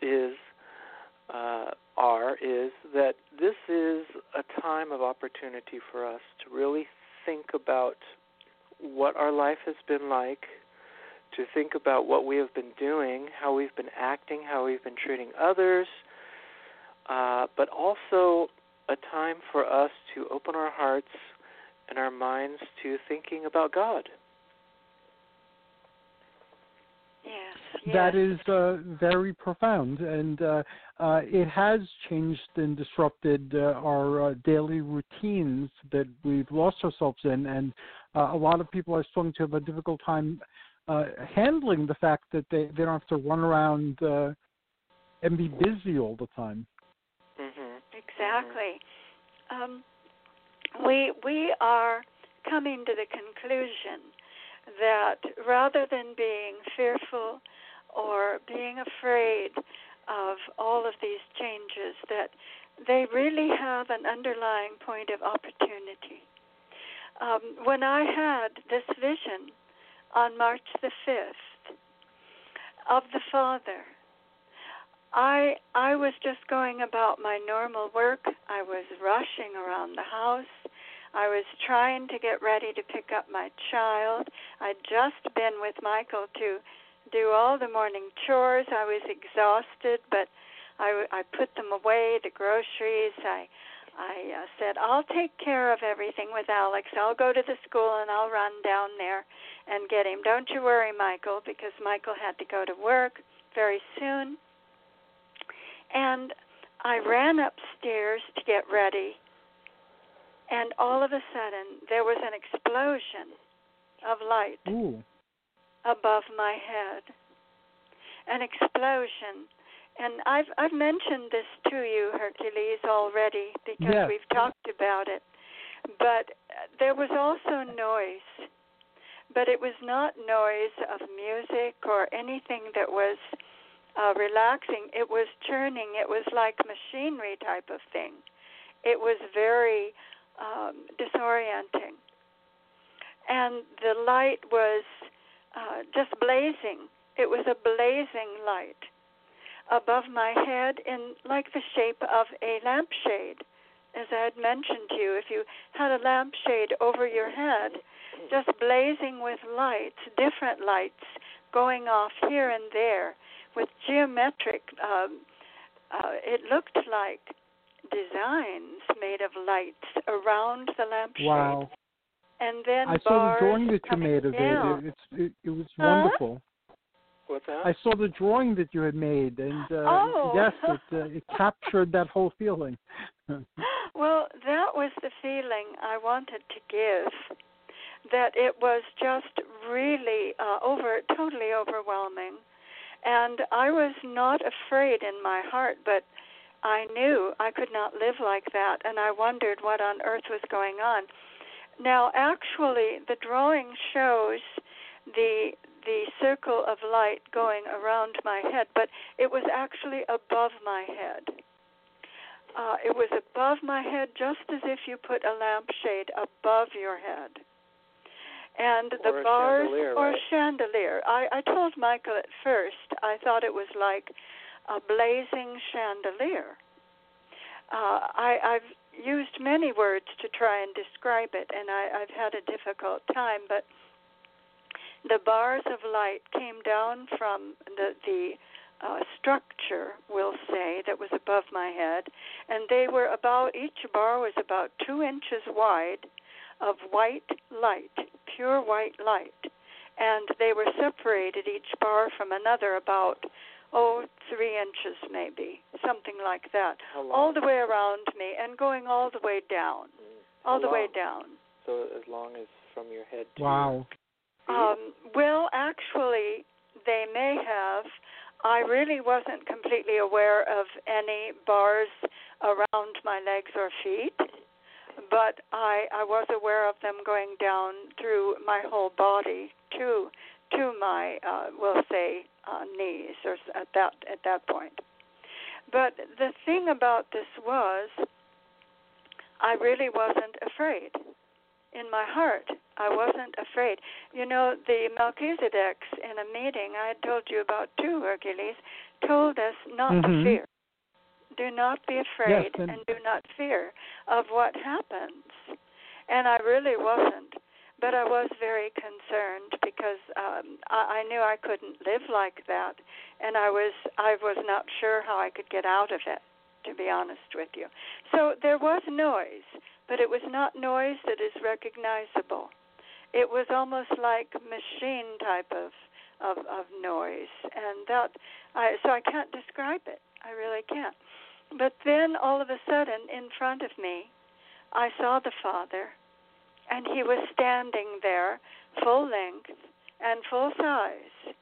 is that this is a time of opportunity for us to really think about what our life has been like, to think about what we have been doing, how we've been acting, how we've been treating others, but also a time for us to open our hearts and our minds to thinking about God. Yes. That is very profound, and it has changed and disrupted our daily routines that we've lost ourselves in, and a lot of people are starting to have a difficult time handling the fact that they don't have to run around and be busy all the time. Mm-hmm. Exactly. Mm-hmm. We are coming to the conclusion that rather than being fearful or being afraid of all of these changes, that they really have an underlying point of opportunity. When I had this vision on March the 5th of the Father, I was just going about my normal work. I was rushing around the house. I was trying to get ready to pick up my child. I'd just been with Michael to do all the morning chores. I was exhausted, but I put them away, the groceries. I said, I'll take care of everything with Alex. I'll go to the school and I'll run down there and get him. Don't you worry, Michael, because Michael had to go to work very soon. And I ran upstairs to get ready. And all of a sudden, there was an explosion of light. Ooh. Above my head. An explosion. And I've mentioned this to you, Hercules, already, because we've talked about it. But there was also noise. But it was not noise of music or anything that was relaxing. It was churning. It was like machinery type of thing. It was very disorienting, and the light was just blazing. It was a blazing light above my head in like the shape of a lampshade, as I had mentioned to you. If you had a lampshade over your head, just blazing with lights, different lights going off here and there with geometric, it looked like designs made of lights around the lampshade. Wow. And then I saw the drawing that you made of it. It was wonderful. What's that? I saw the drawing that you had made, and yes, it captured that whole feeling. Well, that was the feeling I wanted to give, that it was just really totally overwhelming. And I was not afraid in my heart, but I knew I could not live like that, and I wondered what on earth was going on. Now, actually, the drawing shows the the circle of light going around my head, but it was actually above my head. It was above my head, just as if you put a lampshade above your head. And the bars, or chandelier. I told Michael at first, I thought it was like a blazing chandelier. I've used many words to try and describe it, and I've had a difficult time, but the bars of light came down from the structure, we'll say, that was above my head, and they were about, each bar was about 2 inches wide of white light, pure white light, and they were separated, each bar from another, about 3 inches maybe, something like that. Hello. All the way around me and going all the way down, all Hello. The way down. So as long as from your head to... Wow. Well, actually, they may have. I really wasn't completely aware of any bars around my legs or feet, but I was aware of them going down through my whole body to my, we'll say, knees, or at that point. But the thing about this was, I really wasn't afraid. In my heart, I wasn't afraid. You know, the Melchizedeks in a meeting I had told you about too, Hercules, told us not to fear. Do not be afraid, yes, and do not fear of what happens. And I really wasn't. But I was very concerned because I knew I couldn't live like that, and I was not sure how I could get out of it, to be honest with you. So there was noise, but it was not noise that is recognizable. It was almost like machine type of noise, and so I can't describe it. I really can't. But then all of a sudden, in front of me, I saw the Father, and he was standing there, full length and full size.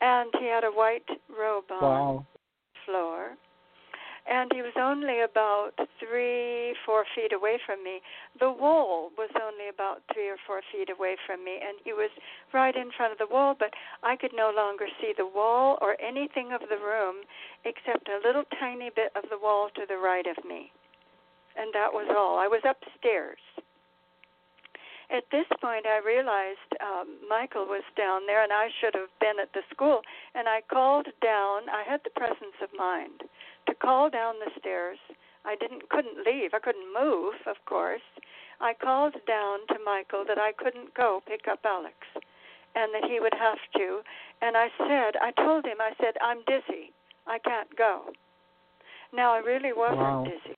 And he had a white robe on Wow. the floor. And he was only about 3-4 feet away from me. The wall was only about 3 or 4 feet away from me, and he was right in front of the wall, but I could no longer see the wall or anything of the room except a little tiny bit of the wall to the right of me. And that was all. I was upstairs. At this point, I realized Michael was down there, and I should have been at the school. And I called down. I had the presence of mind to call down the stairs. I couldn't leave. I couldn't move, of course. I called down to Michael that I couldn't go pick up Alex, and that he would have to. And I told him, I'm dizzy. I can't go. Now, I really wasn't Wow. dizzy.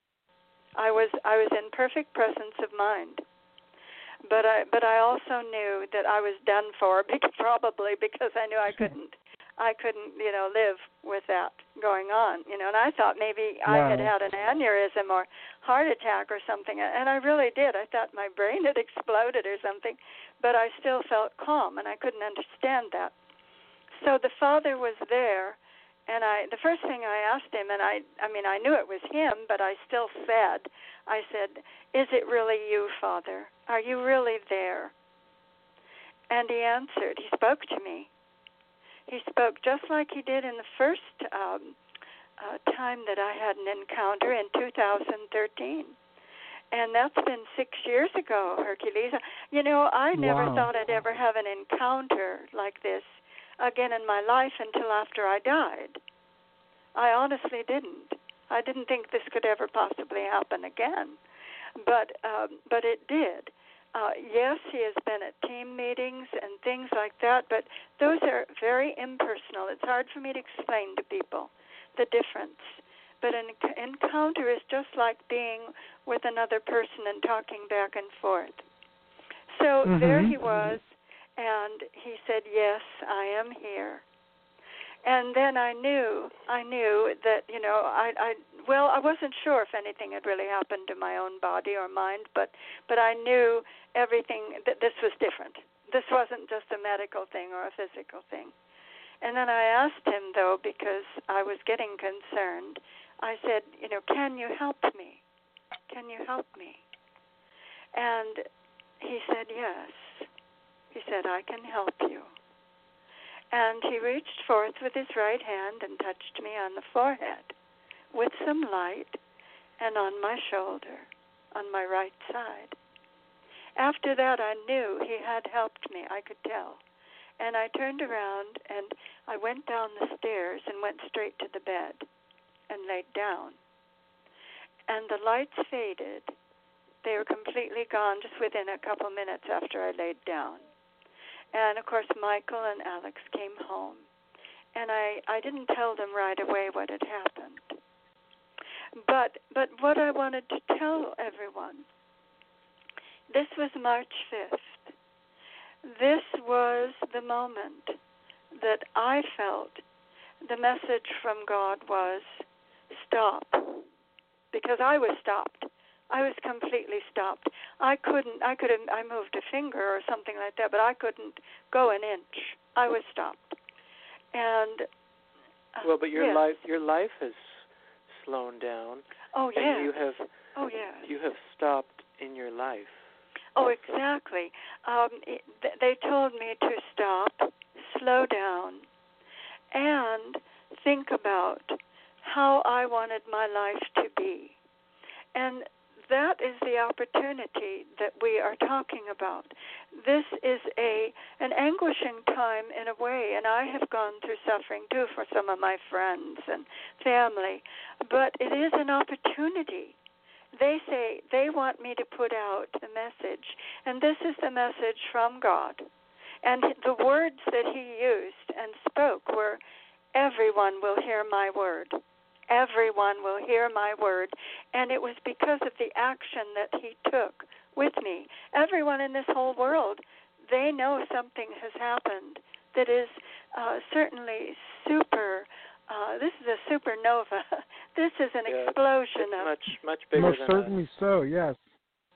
I was in perfect presence of mind. But I also knew that I was done for, probably because I knew I couldn't, you know, live with that going on, you know. And I thought maybe Wow. I had an aneurysm or heart attack or something, and I really did. I thought my brain had exploded or something, but I still felt calm, and I couldn't understand that. So the Father was there, and the first thing I asked him, and I mean, I knew it was him, but I still said, is it really you, Father? Are you really there? And he answered. He spoke to me. He spoke just like he did in the first time that I had an encounter in 2013. And that's been 6 years ago, Hercules. You know, I never Wow. thought I'd ever have an encounter like this again in my life until after I died. I honestly didn't. I didn't think this could ever possibly happen again, but it did. Yes, he has been at team meetings and things like that, but those are very impersonal. It's hard for me to explain to people the difference. But an encounter is just like being with another person and talking back and forth. So there he was, and he said, yes, I am here. And then I knew that, you know, I wasn't sure if anything had really happened to my own body or mind, but I knew everything, that this was different. This wasn't just a medical thing or a physical thing. And then I asked him, though, because I was getting concerned, I said, you know, can you help me? Can you help me? And he said, yes. He said, I can help you. And he reached forth with his right hand and touched me on the forehead with some light and on my shoulder, on my right side. After that, I knew he had helped me, I could tell. And I turned around and I went down the stairs and went straight to the bed and laid down. And the lights faded. They were completely gone just within a couple minutes after I laid down. And, of course, Michael and Alex came home. And I didn't tell them right away what had happened. But what I wanted to tell everyone, this was March 5th. This was the moment that I felt the message from God was stop, because I was stopped. I was completely stopped. I moved a finger or something like that, but I couldn't go an inch. I was stopped. And well, but your life has slowed down. Oh yeah. You have stopped in your life. Oh, exactly. They told me to stop, slow down, and think about how I wanted my life to be. And that is the opportunity that we are talking about. This is an anguishing time in a way, and I have gone through suffering too for some of my friends and family, but it is an opportunity. They say they want me to put out the message, and this is the message from God. And the words that he used and spoke were, everyone will hear my word. Everyone will hear my word. And it was because of the action that he took with me. Everyone in this whole world, they know something has happened that is certainly super. This is a supernova. This is an explosion of much bigger. Most certainly so. Yes.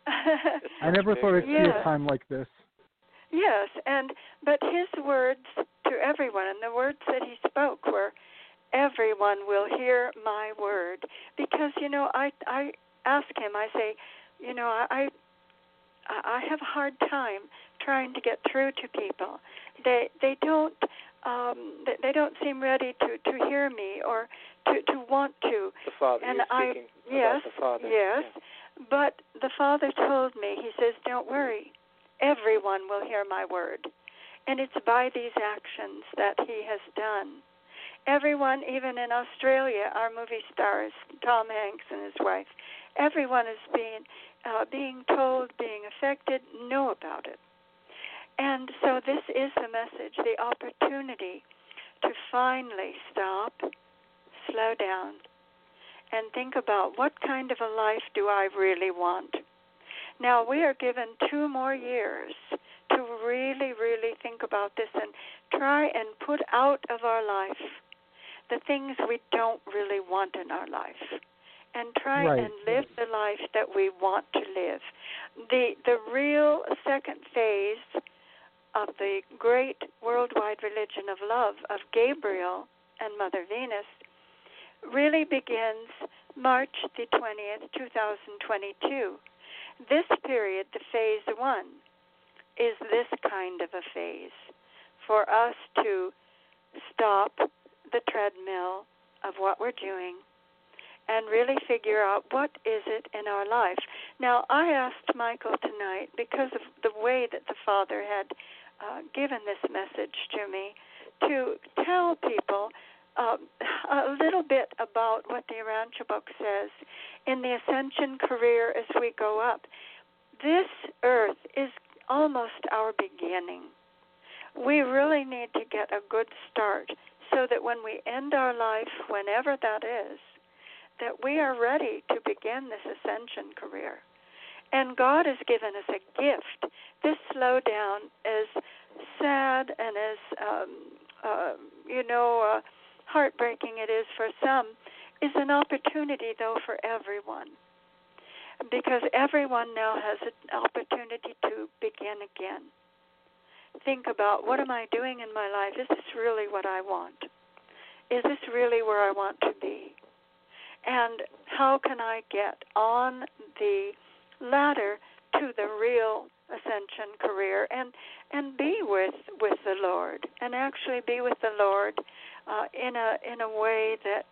I never thought I'd see a time like this. Yes, but his words to everyone, and the words that he spoke were, "Everyone will hear my word," because I ask him. I say, I have a hard time trying to get through to people. They don't. They don't seem ready to hear me or to want to. The Father, and about the Father. Yes, yeah. But the Father told me, he says, don't worry, everyone will hear my word. And it's by these actions that he has done. Everyone, even in Australia, our movie stars, Tom Hanks and his wife, everyone is being told, being affected, know about it. And so this is the message, the opportunity to finally stop, slow down, and think about what kind of a life do I really want. Now, we are given 2 more years to really, really think about this and try and put out of our life the things we don't really want in our life. And try and live the life that we want to live. The real second phase of the great worldwide religion of love of Gabriel and Mother Venus really begins March the 20th, 2022. This period, the phase 1, is this kind of a phase for us to stop the treadmill of what we're doing and really figure out what is it in our life. Now, I asked Michael tonight, because of the way that the Father had given this message to me, to tell people a little bit about what the Urantia Book says in the ascension career as we go up. This earth is almost our beginning. We really need to get a good start so that when we end our life, whenever that is, that we are ready to begin this ascension career. And God has given us a gift. This slowdown, as sad and as, heartbreaking it is for some, is an opportunity, though, for everyone. Because everyone now has an opportunity to begin again. Think about, what am I doing in my life? Is this really what I want? Is this really where I want to be? And how can I get on the ladder to the real ascension career, and be with the Lord, and actually be with the Lord in a way that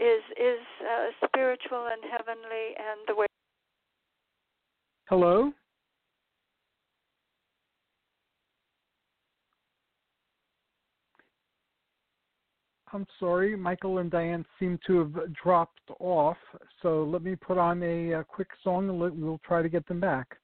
is spiritual and heavenly, and the way. Hello? I'm sorry, Michael and Dianne seem to have dropped off, so let me put on a quick song and we'll try to get them back.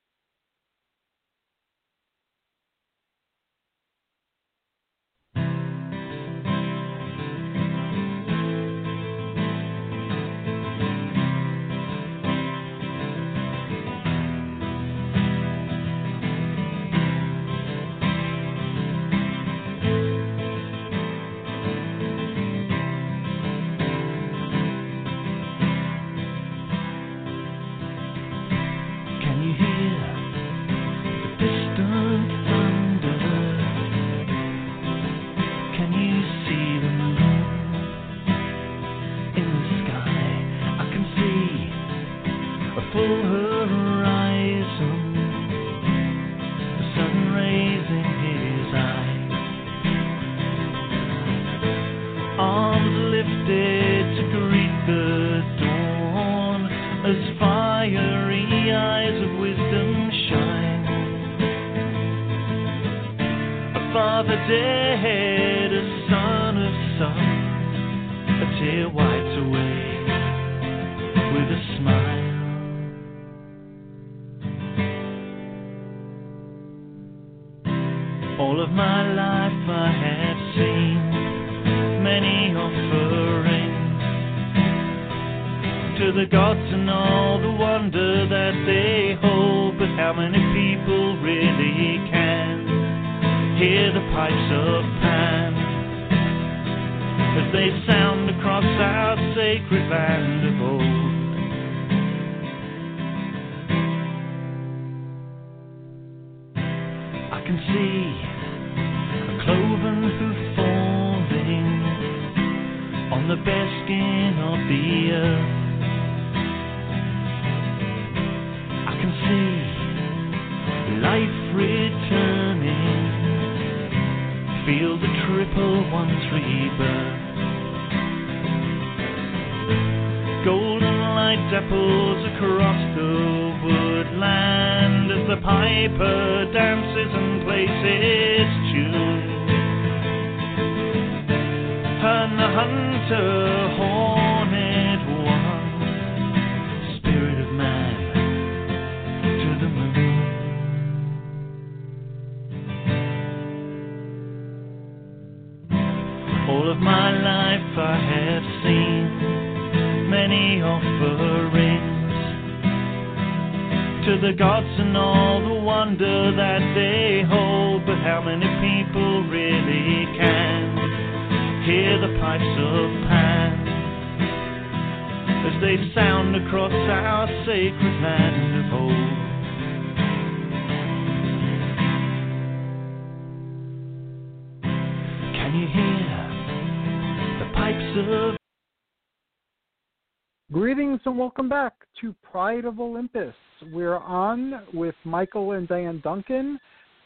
Welcome back to Pride of Olympus. We're on with Michael and Dianne Dunkin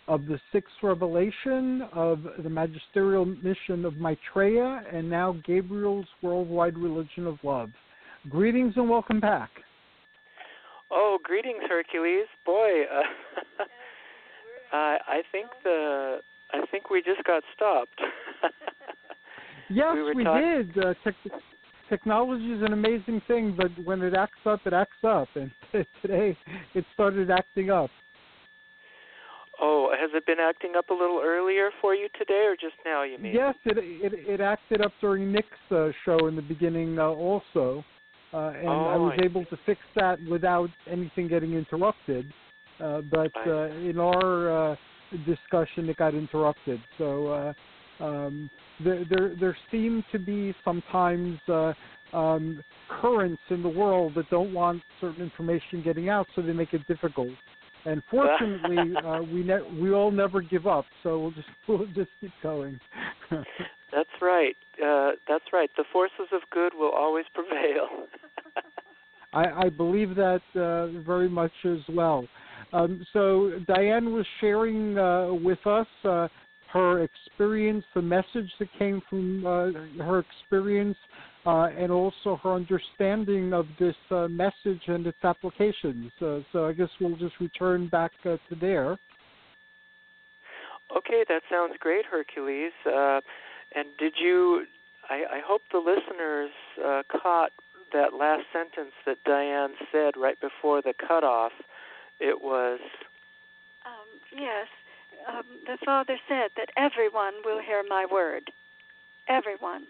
of the Sixth Revelation of the Magisterial Mission of Maitreya, and now Gabriel's Worldwide Religion of Love. Greetings and welcome back. Oh, greetings, Hercules. Boy, I think we just got stopped. Yes, we did. Technology is an amazing thing, but when it acts up, it acts up. And today, it started acting up. Oh, has it been acting up a little earlier for you today, or just now, you mean? Yes, it acted up during Nick's show in the beginning also. I was able to fix that without anything getting interrupted. But in our discussion, it got interrupted. So... There seem to be sometimes currents in the world that don't want certain information getting out, so they make it difficult. And fortunately, we all never give up, so we'll just keep going. That's right. That's right. The forces of good will always prevail. I believe that very much as well. So Dianne was sharing with us her experience, the message that came from her experience, and also her understanding of this message and its applications. So I guess we'll just return back to there. Okay, that sounds great, Hercules. And did you, I hope the listeners caught that last sentence that Dianne said right before the cutoff. It was... yes. The Father said that everyone will hear my word. Everyone.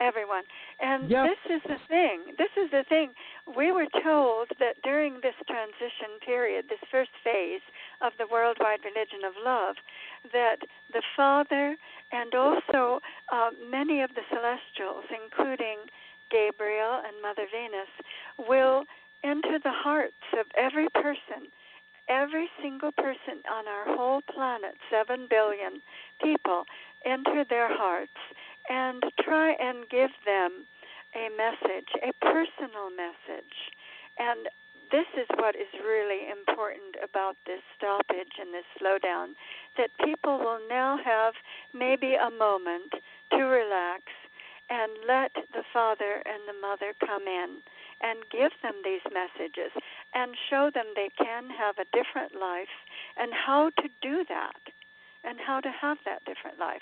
Everyone. And yep. This is the thing. This is the thing. We were told that during this transition period, this first phase of the worldwide religion of love, that the Father and also many of the celestials, including Gabriel and Mother Venus, will enter the hearts of every person, every single person on our whole planet, 7 billion people, enter their hearts and try and give them a message, a personal message. And this is what is really important about this stoppage and this slowdown, that people will now have maybe a moment to relax and let the Father and the Mother come in and give them these messages and show them they can have a different life and how to do that and how to have that different life.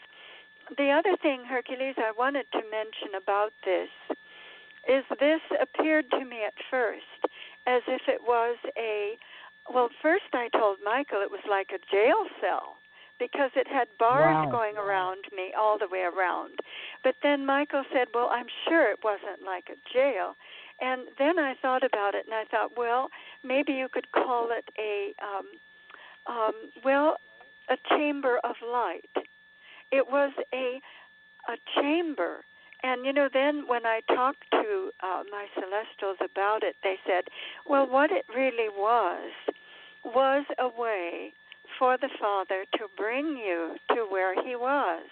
The other thing, Hercules, I wanted to mention about this is this appeared to me at first as if it was a, well, first I told Michael it was like a jail cell, because it had bars going around me all the way around. But then Michael said, well, I'm sure it wasn't like a jail. And then I thought about it, and I thought, well, maybe you could call it a chamber of light. It was a chamber. And, you know, then when I talked to my celestials about it, they said, well, what it really was a way for the Father to bring you to where he was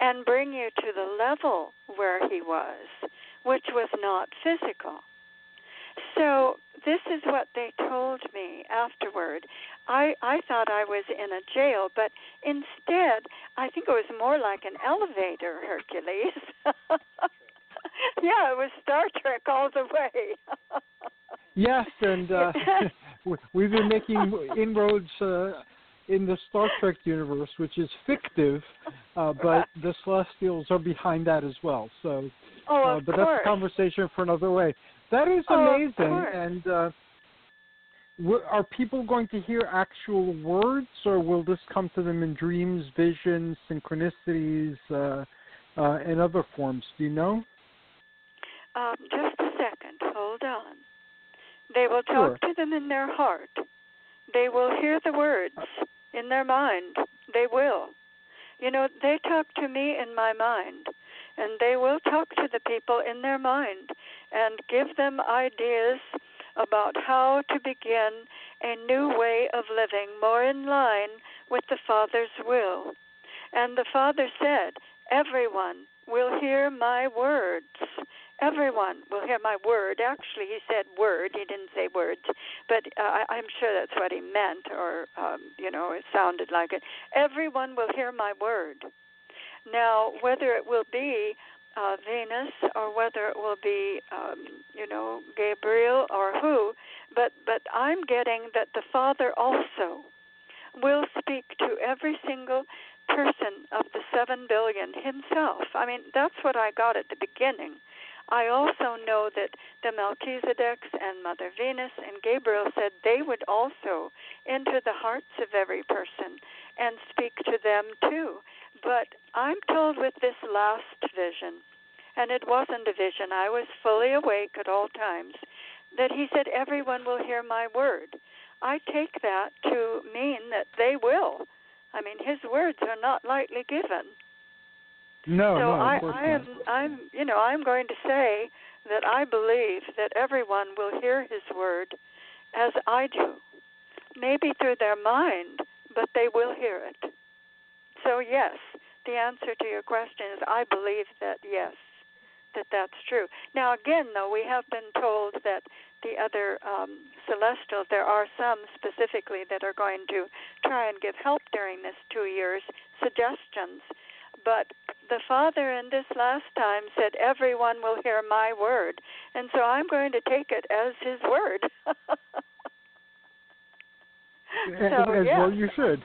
and bring you to the level where he was, which was not physical. So this is what they told me afterward. I thought I was in a jail, but instead I think it was more like an elevator, Hercules. Yeah, it was Star Trek all the way. Yes, and we've been making inroads in the Star Trek universe, which is fictive, but the Celestials are behind that as well. So, but that's a conversation for another way. That is amazing. And are people going to hear actual words, or will this come to them in dreams, visions, synchronicities, and other forms? Do you know? Just a second. Hold on. They will talk to them in their heart. They will hear the words in their mind. They will. You know, they talk to me in my mind, and they will talk to the people in their mind and give them ideas about how to begin a new way of living more in line with the Father's will. And the Father said, everyone will hear my words. Everyone will hear my word. Actually, he said word. He didn't say words, but I'm sure that's what he meant, or, it sounded like it. Everyone will hear my word. Now, whether it will be Venus or whether it will be, Gabriel or who, but I'm getting that the Father also will speak to every single person of the 7 billion himself. I mean, that's what I got at the beginning. I also know that the Melchizedeks and Mother Venus and Gabriel said they would also enter the hearts of every person and speak to them too. But I'm told with this last vision, and it wasn't a vision, I was fully awake at all times, that he said, everyone will hear my word. I take that to mean that they will. I mean, his words are not lightly given. No, so I'm going to say that I believe that everyone will hear his word as I do, maybe through their mind, but they will hear it. So yes, the answer to your question is I believe that yes, that that's true. Now, again, though, we have been told that the other celestials, there are some specifically that are going to try and give help during this 2 years, suggestions. But the Father in this last time said, everyone will hear my word. And so I'm going to take it as his word. Well, you should.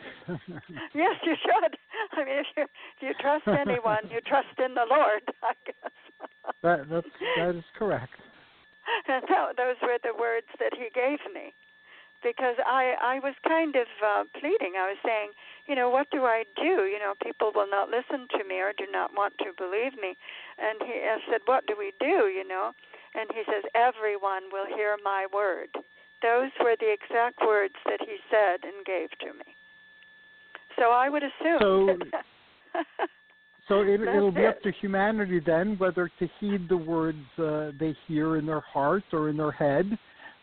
Yes, you should. I mean, if you trust anyone, you trust in the Lord, I guess. That is correct. And those were the words that he gave me. Because I was kind of pleading. I was saying, what do I do? People will not listen to me or do not want to believe me. And I said, what do we do, And he says, everyone will hear my word. Those were the exact words that he said and gave to me. So I would assume. So it'll be up to humanity then whether to heed the words they hear in their heart or in their head.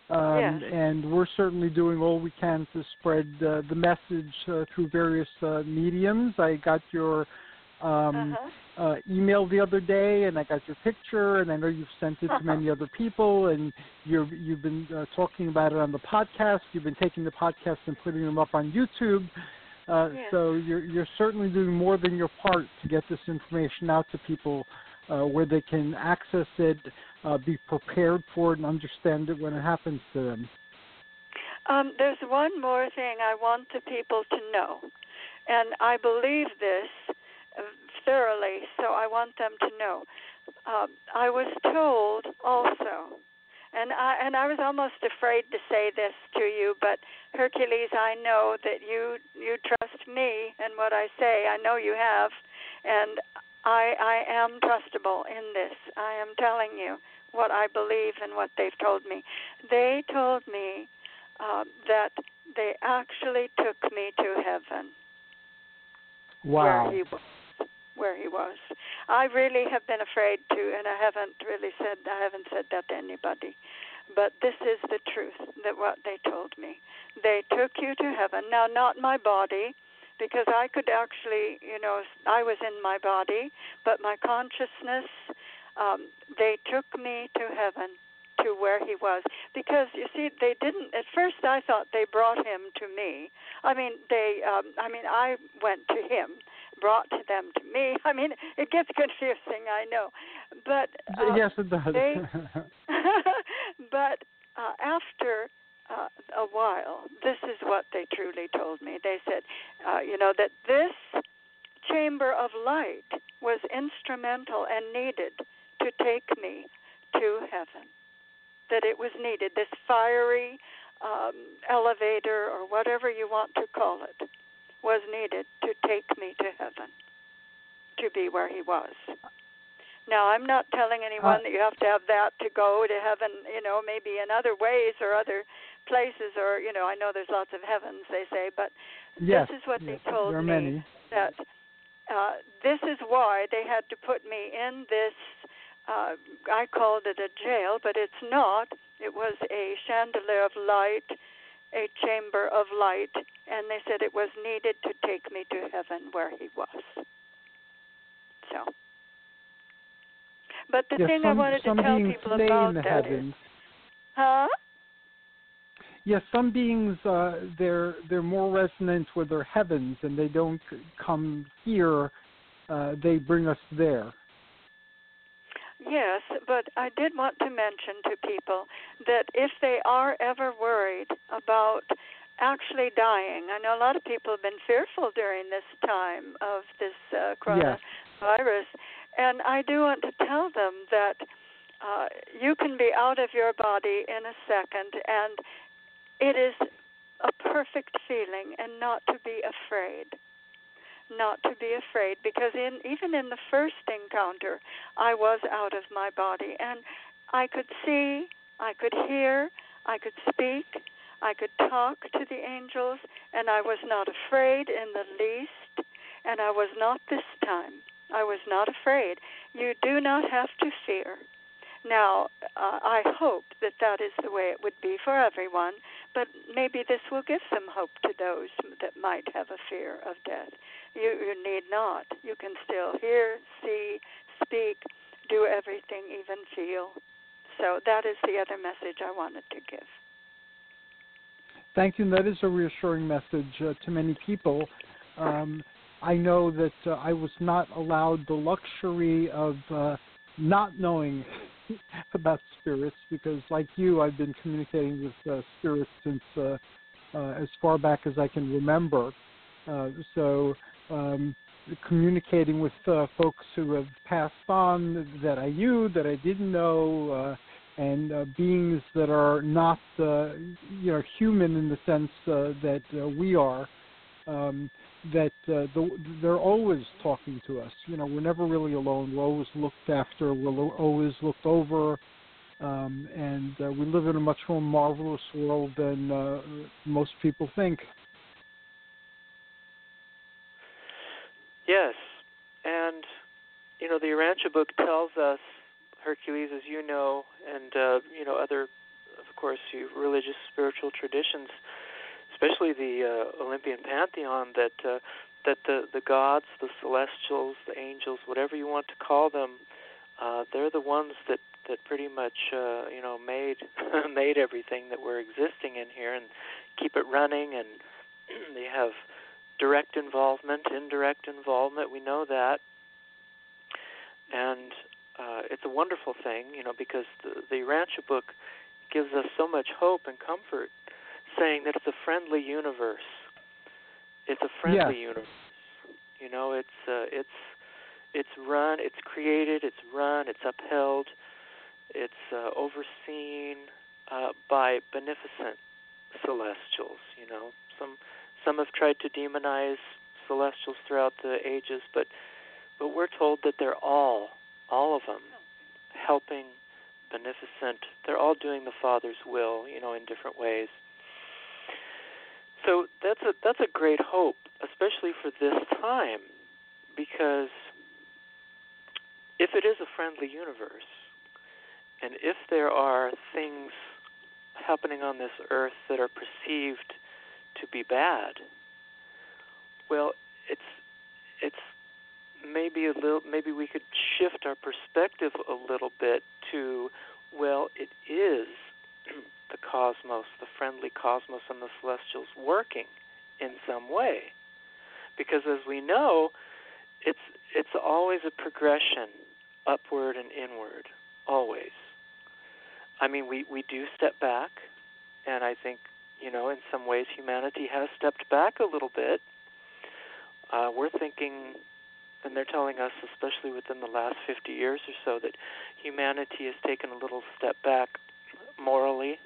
Yes. And we're certainly doing all we can to spread the message through various mediums. I got your email the other day, and I got your picture, and I know you've sent it to many other people, and you've been talking about it on the podcast. You've been taking the podcast and putting them up on YouTube. Yes. So you're certainly doing more than your part to get this information out to people where they can access it, be prepared for it, and understand it when it happens to them. There's one more thing I want the people to know, and I believe this thoroughly, so I want them to know. I was told also, and I was almost afraid to say this to you, but Hercules, I know that you trust me and what I say. I know you have, and I am trustable in this. I am telling you what I believe and what they've told me. They told me that they actually took me to heaven. Wow. Where he was. I really have been afraid to, and I haven't said that to anybody. But this is the truth, that what they told me. They took you to heaven. Now, not my body, because I could actually, I was in my body, but my consciousness, they took me to heaven, to where he was. Because, you see, they didn't, at first I thought they brought him to me. I mean, I went to him, brought them to me. I mean, it gets confusing, I know. But yes, it does. But after a while, this is what they truly told me. They said, that this chamber of light was instrumental and needed to take me to heaven, that it was needed, this fiery elevator or whatever you want to call it, was needed to take me to heaven, to be where he was. Now, I'm not telling anyone that you have to have that to go to heaven, maybe in other ways or other places or, I know there's lots of heavens, they say, but yes, this is what they told me, many. That this is why they had to put me in this, I called it a jail, but it's not. It was a chandelier of light, a chamber of light, and they said it was needed to take me to heaven where he was. So, but the thing I wanted to tell people about that is, yes, some beings, they're more resonant with their heavens, and they don't come here. They bring us there. Yes, but I did want to mention to people that if they are ever worried about actually dying, I know a lot of people have been fearful during this time of this coronavirus, yes. And I do want to tell them that you can be out of your body in a second, and it is a perfect feeling, and not to be afraid. Not to be afraid, because even in the first encounter, I was out of my body, and I could see, I could hear, I could speak, I could talk to the angels, and I was not afraid in the least, and I was not this time. I was not afraid. You do not have to fear. Now, I hope that is the way it would be for everyone, but maybe this will give some hope to those that might have a fear of death. You need not. You can still hear, see, speak, do everything, even feel. So that is the other message I wanted to give. Thank you. And that is a reassuring message to many people. I know that I was not allowed the luxury of not knowing about spirits, because like you, I've been communicating with spirits since as far back as I can remember. Communicating with folks who have passed on that I knew, that I didn't know, and beings that are not human in the sense that we are, they're always talking to us. We're never really alone. We're always looked after. We're always looked over. And we live in a much more marvelous world than most people think. Yes, and, the Urantia book tells us, Hercules, as you know, and, other, of course, religious spiritual traditions, especially the Olympian pantheon, that the gods, the celestials, the angels, whatever you want to call them, they're the ones that pretty much, made made everything that we're existing in here and keep it running, and they have direct involvement, indirect involvement, we know that. And it's a wonderful thing, because the Urantia book gives us so much hope and comfort, saying that it's a friendly universe. It's a friendly universe. It's run, it's created, it's run, it's upheld, it's overseen by beneficent celestials, Some have tried to demonize celestials throughout the ages, but we're told that they're all of them, helping, beneficent. They're all doing the Father's will, in different ways. So that's a great hope, especially for this time, because if it is a friendly universe, and if there are things happening on this earth that are perceived to be bad, well, it's maybe we could shift our perspective a little bit to, well, it is the cosmos, the friendly cosmos and the celestials working in some way, because as we know, it's always a progression upward and inward, always. I mean, we do step back, and I think in some ways, humanity has stepped back a little bit. We're thinking, and they're telling us, especially within the last 50 years or so, that humanity has taken a little step back morally,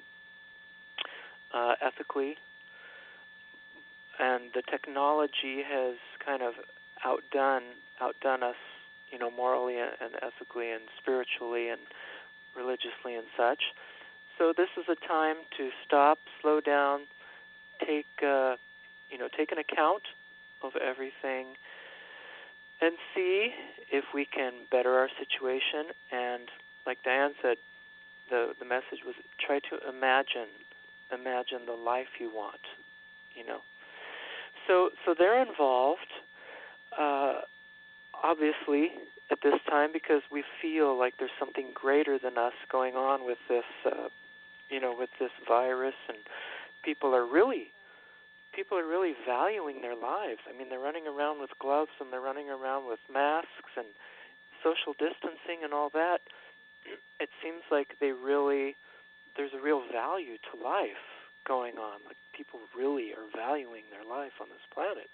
ethically, and the technology has kind of outdone us, morally and ethically and spiritually and religiously and such. So this is a time to stop, slow down, take an account of everything, and see if we can better our situation. And like Dianne said, the message was try to imagine the life you want. So they're involved, obviously, at this time, because we feel like there's something greater than us going on with this. With this virus, and people are really valuing their lives. I mean, they're running around with gloves, and they're running around with masks and social distancing and all that. It seems like there's a real value to life going on. Like, people really are valuing their life on this planet.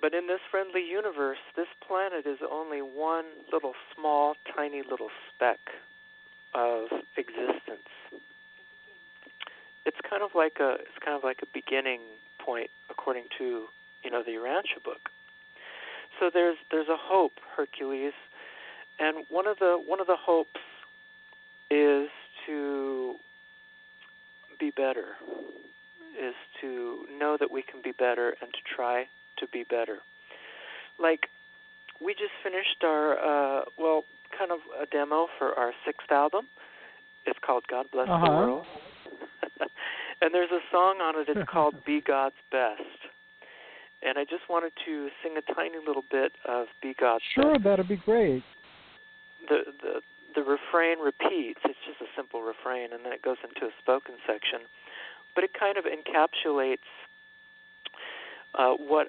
But in this friendly universe, this planet is only one little small, tiny little speck of existence. It's kind of like a beginning point, according to the Urantia book. So there's a hope, Hercules, and one of the hopes is to be better, is to know that we can be better and to try to be better. Like, we just finished our kind of a demo for our 6th album. It's called God Bless the World. And there's a song on it. It's called Be God's Best. And I just wanted to sing a tiny little bit of Be God. Sure, that'd be great. The refrain repeats. It's just a simple refrain, and then it goes into a spoken section. But it kind of encapsulates what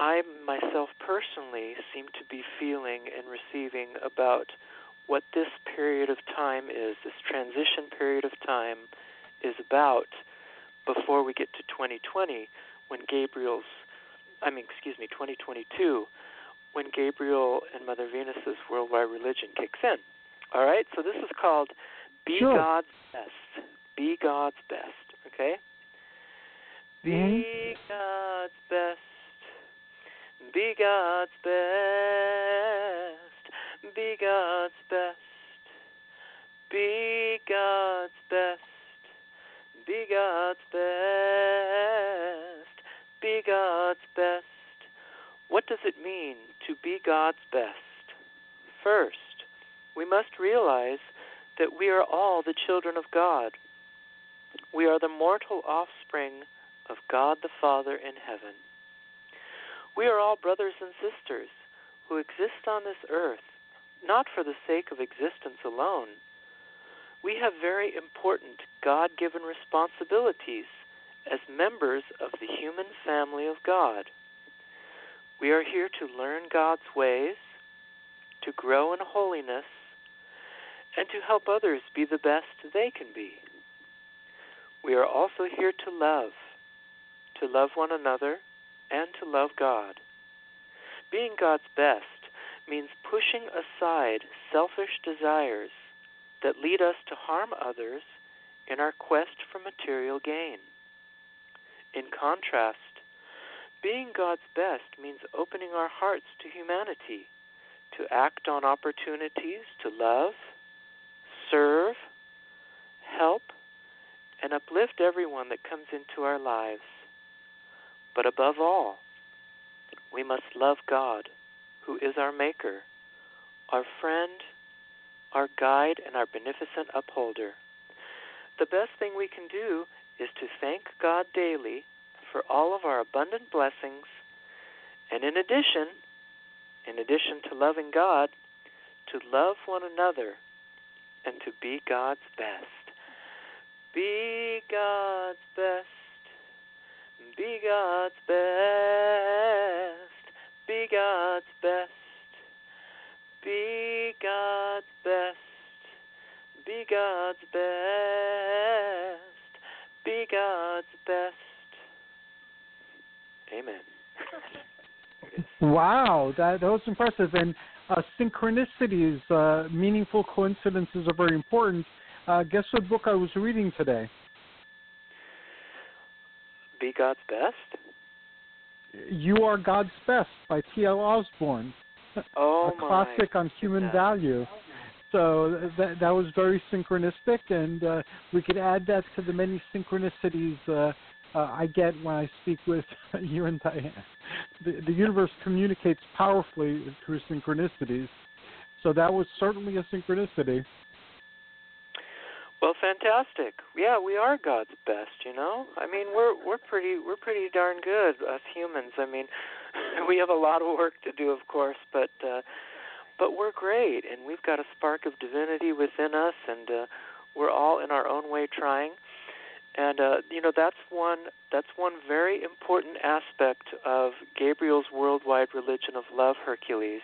I myself personally seem to be feeling and receiving about what this period of time is, this transition period of time is about before we get to 2020 when 2022, when Gabriel and Mother Venus's worldwide religion kicks in. All right? So this is called Be Sure. God's Best. Be God's Best, okay? Be God's best. Be God's best. Be God's best. Be God's best. Be God's best. Be God's best. What does it mean to be God's best? First, we must realize that we are all the children of God. We are the mortal offspring of God the Father in heaven. We are all brothers and sisters who exist on this earth, not for the sake of existence alone. We have very important God-given responsibilities as members of the human family of God. We are here to learn God's ways, to grow in holiness, and to help others be the best they can be. We are also here to love one another, and to love God. Being God's best means pushing aside selfish desires that lead us to harm others in our quest for material gain. In contrast, being God's best means opening our hearts to humanity, to act on opportunities to love, serve, help, and uplift everyone that comes into our lives. But above all, we must love God, who is our maker, our friend, our guide, and our beneficent upholder. The best thing we can do is to thank God daily for all of our abundant blessings, and in addition to loving God, to love one another and to be God's best. Be God's best. Be God's best. Be God's best. Be God's best. Be God's best. Be God's best. Amen. Wow, that was impressive. And synchronicities, meaningful coincidences are very important. Guess what book I was reading today? Be God's Best? You Are God's Best by T.L. Osborne. Oh, a classic on human value. So that was very synchronistic, and we could add that to the many synchronicities I get when I speak with you and Diane. The universe communicates powerfully through synchronicities. So that was certainly a synchronicity. Well, fantastic. Yeah, we are God's best, you know. I mean, we're pretty darn good, us humans. I mean, we have a lot of work to do, of course, but we're great, and we've got a spark of divinity within us, and we're all in our own way trying. And you know, that's one very important aspect of Gabriel's Worldwide Religion of Love, Hercules.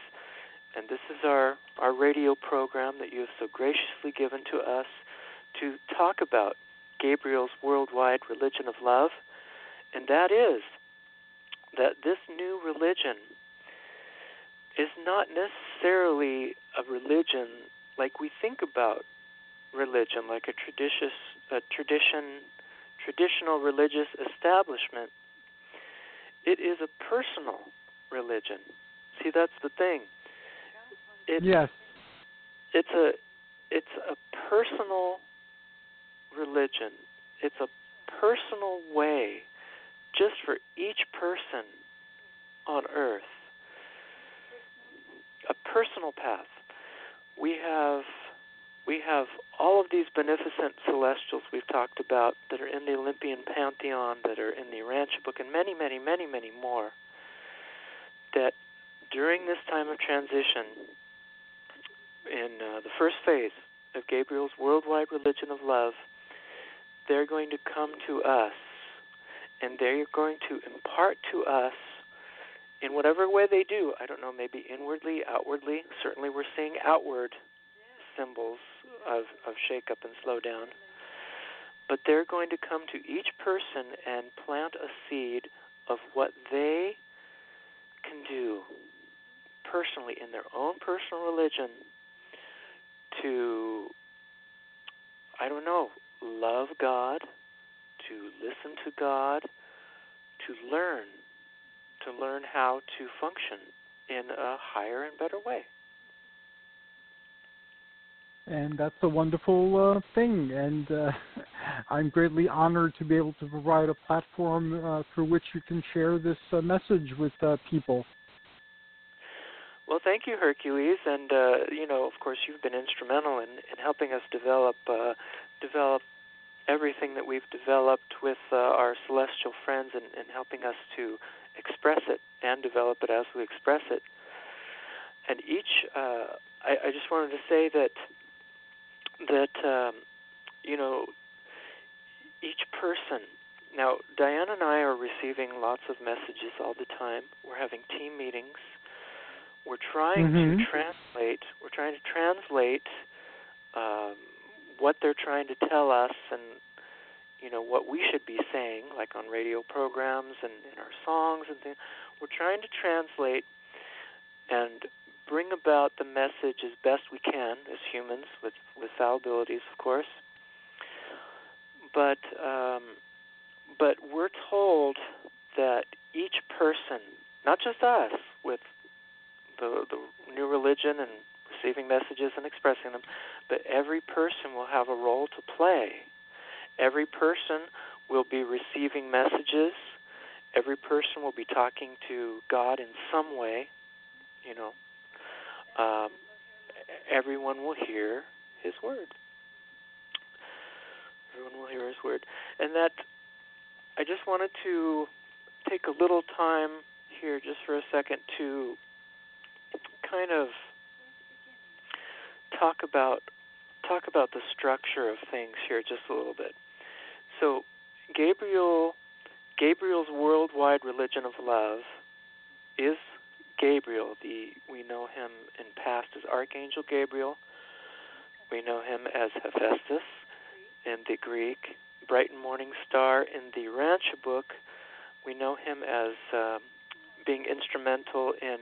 And this is our radio program that you have so graciously given to us, to talk about Gabriel's worldwide religion of love, and that is that this new religion is not necessarily a religion like we think about religion, like a traditional religious establishment. It is a personal religion. See, that's the thing. It's a personal religion. It's a personal way just for each person on earth. A personal path. We have all of these beneficent celestials we've talked about that are in the Olympian pantheon, that are in the Urantia Book, and many, many, many, many more. that during this time of transition, in the first phase of Gabriel's Worldwide Religion of Love, they're going to come to us, and they're going to impart to us, in whatever way they do, I don't know, maybe inwardly, outwardly. Certainly we're seeing outward symbols of shake-up and slow-down. But they're going to come to each person and plant a seed of what they can do personally in their own personal religion to, I don't know, love God, to listen to God, to learn how to function in a higher and better way. And that's a wonderful thing, and I'm greatly honored to be able to provide a platform through which you can share this message with people. Well, thank you, Hercules, and of course, you've been instrumental in helping us develop everything that we've developed with our celestial friends, and helping us to express it and develop it as we express it. And I just wanted to say that each person. Now, Dianne and I are receiving lots of messages all the time. We're having team meetings. We're trying to translate. We're trying to translate what they're trying to tell us, and what we should be saying, like on radio programs and in our songs and things. We're trying to translate and bring about the message as best we can as humans, with fallibilities, of course. But we're told that each person, not just us, with the new religion and receiving messages and expressing them, but every person will have a role to play. Every person will be receiving messages. Every person will be talking to God in some way. Everyone will hear his word. Everyone will hear his word. And that, I just wanted to take a little time here just for a second to kind of talk about the structure of things here just a little bit. So Gabriel's Worldwide Religion of Love is Gabriel. We know him in past as Archangel Gabriel. We know him as Hephaestus in the Greek, bright and morning star in the Urantia Book. We know him as being instrumental in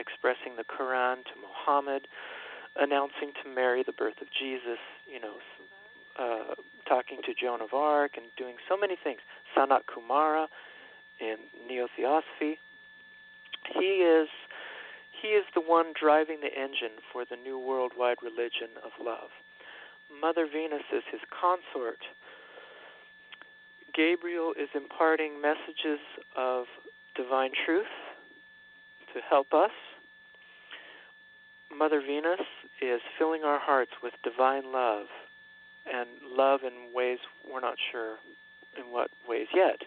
expressing the Quran to Muhammad, announcing to Mary the birth of Jesus, talking to Joan of Arc, and doing so many things. Sanat Kumara in Neo-Theosophy. He is the one driving the engine for the new worldwide religion of love. Mother Venus is his consort. Gabriel is imparting messages of divine truth to help us. Mother Venus is filling our hearts with divine love, and love in ways we're not sure in what ways yet.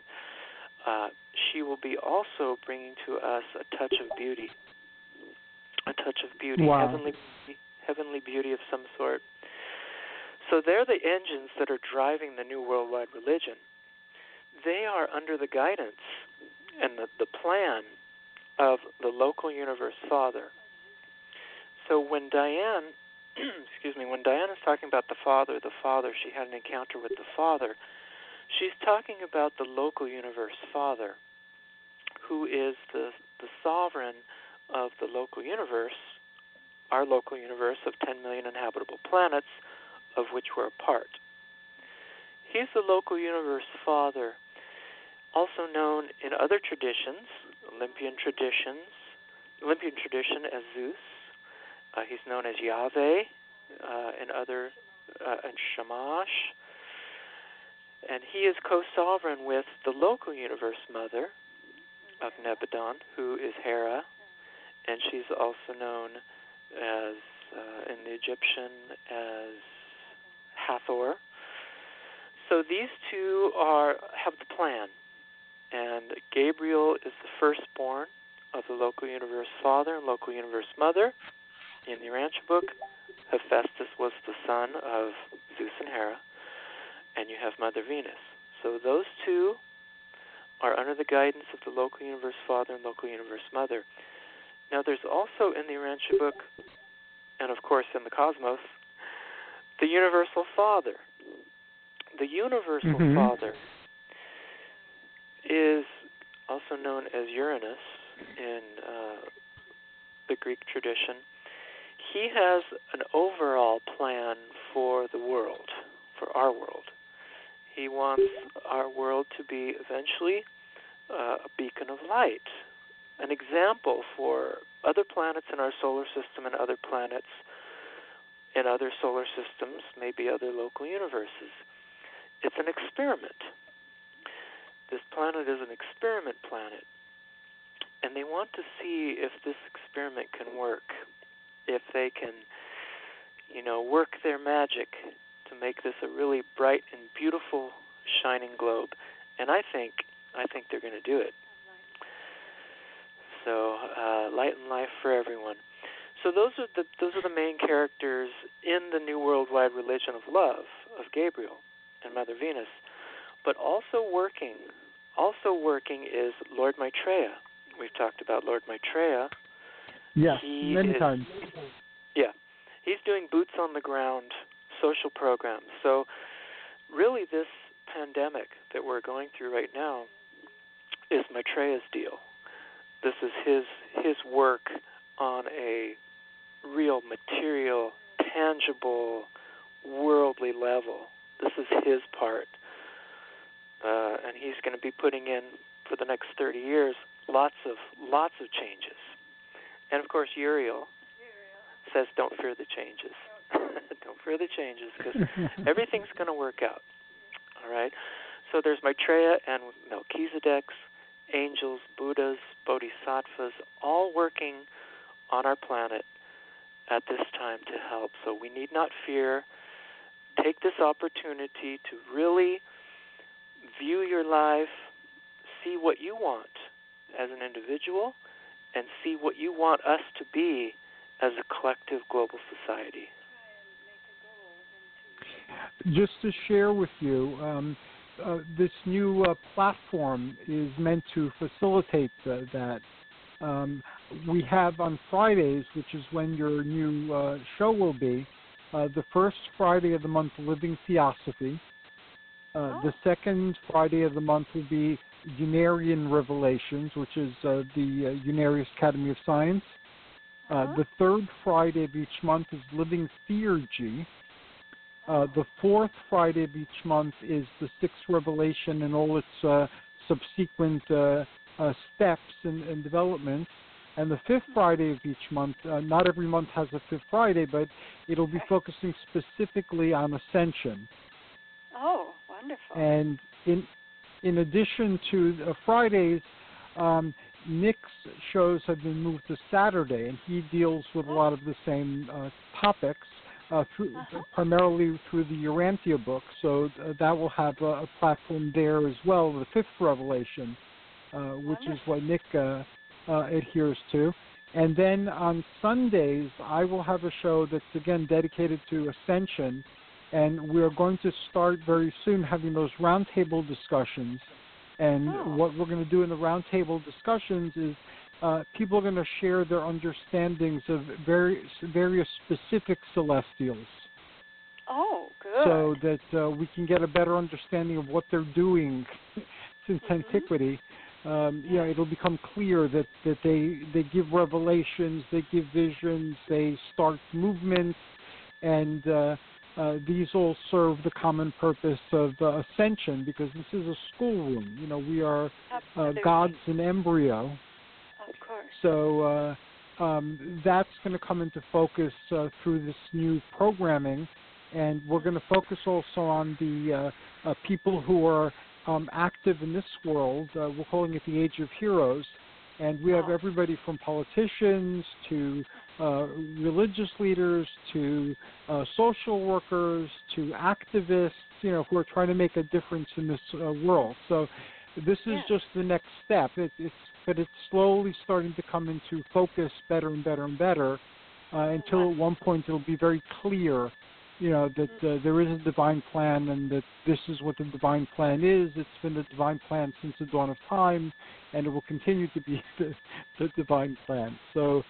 She will be also bringing to us a touch of beauty, wow. heavenly beauty of some sort. So they're the engines that are driving the new worldwide religion. They are under the guidance and the plan of the local universe Father. So when Dianne, when Dianne is talking about the Father, she had an encounter with the Father. She's talking about the local universe Father, who is the sovereign of the local universe, our local universe of 10 million inhabitable planets, of which we're a part. He's the local universe Father, also known in other traditions, Olympian tradition as Zeus. He's known as Yahweh, and other, and Shamash. And he is co-sovereign with the local universe mother of Nebadon, who is Hera, and she's also known as, in the Egyptian, as Hathor. So these two have the plan, and Gabriel is the firstborn of the local universe father and local universe mother. In the Urantia book, Hephaestus was the son of Zeus and Hera, and you have Mother Venus. So those two are under the guidance of the local universe father and local universe mother. Now there's also in the Urantia book, and of course in the cosmos, the universal father. The universal father is also known as Uranus in the Greek tradition. He has an overall plan for the world, for our world. He wants our world to be eventually a beacon of light, an example for other planets in our solar system and other planets in other solar systems, maybe other local universes. It's an experiment. This planet is an experiment planet, and they want to see if this experiment can work, if they can, you know, work their magic to make this a really bright and beautiful shining globe. And I think they're going to do it. So light and life for everyone. So those are the main characters in the New Worldwide Religion of Love of Gabriel and Mother Venus. But also working is Lord Maitreya. We've talked about Lord Maitreya. Yes, many times. Yeah. He's doing boots-on-the-ground social programs. So really this pandemic that we're going through right now is Maitreya's deal. This is his work on a real, material, tangible, worldly level. This is his part. And he's going to be putting in, for the next 30 years, lots of changes. And, of course, Uriel says don't fear the changes. Don't fear the changes because everything's going to work out. All right? So there's Maitreya and Melchizedek's, angels, Buddhas, bodhisattvas, all working on our planet at this time to help. So we need not fear. Take this opportunity to really view your life, see what you want as an individual, and see what you want us to be as a collective global society. Just to share with you, this new platform is meant to facilitate that. We have on Fridays, which is when your new show will be, the first Friday of the month, Living Theosophy. The second Friday of the month will be Unarian Revelations, which is the Unarius Academy of Science. The third Friday of each month is Living Theurgy. The fourth Friday of each month is the Sixth Revelation and all its subsequent steps and developments. And the fifth Friday of each month, not every month has a fifth Friday, but it'll be focusing specifically on ascension. Oh, wonderful. And in addition to Fridays, Nick's shows have been moved to Saturday, and he deals with a lot of the same topics, primarily through the Urantia book. So that will have a platform there as well, the Fifth Revelation, which is what Nick adheres to. And then on Sundays, I will have a show that's, again, dedicated to ascension, and we're going to start very soon having those roundtable discussions. And what we're going to do in the roundtable discussions is people are going to share their understandings of various specific celestials. Oh, good. So that we can get a better understanding of what they're doing since antiquity. Yeah, it'll become clear that they give revelations, they give visions, they start movements, and these all serve the common purpose of ascension, because this is a schoolroom. You know, we are gods in embryo. Of course. So that's going to come into focus through this new programming, and we're going to focus also on the people who are active in this world. We're calling it the Age of Heroes. And we have everybody from politicians to religious leaders to social workers to activists, you know, who are trying to make a difference in this world. So this is just the next step. It's but it's slowly starting to come into focus better and better and better until at one point it'll be very clear, you know, that there is a divine plan and that this is what the divine plan is. It's been the divine plan since the dawn of time, and it will continue to be the divine plan. So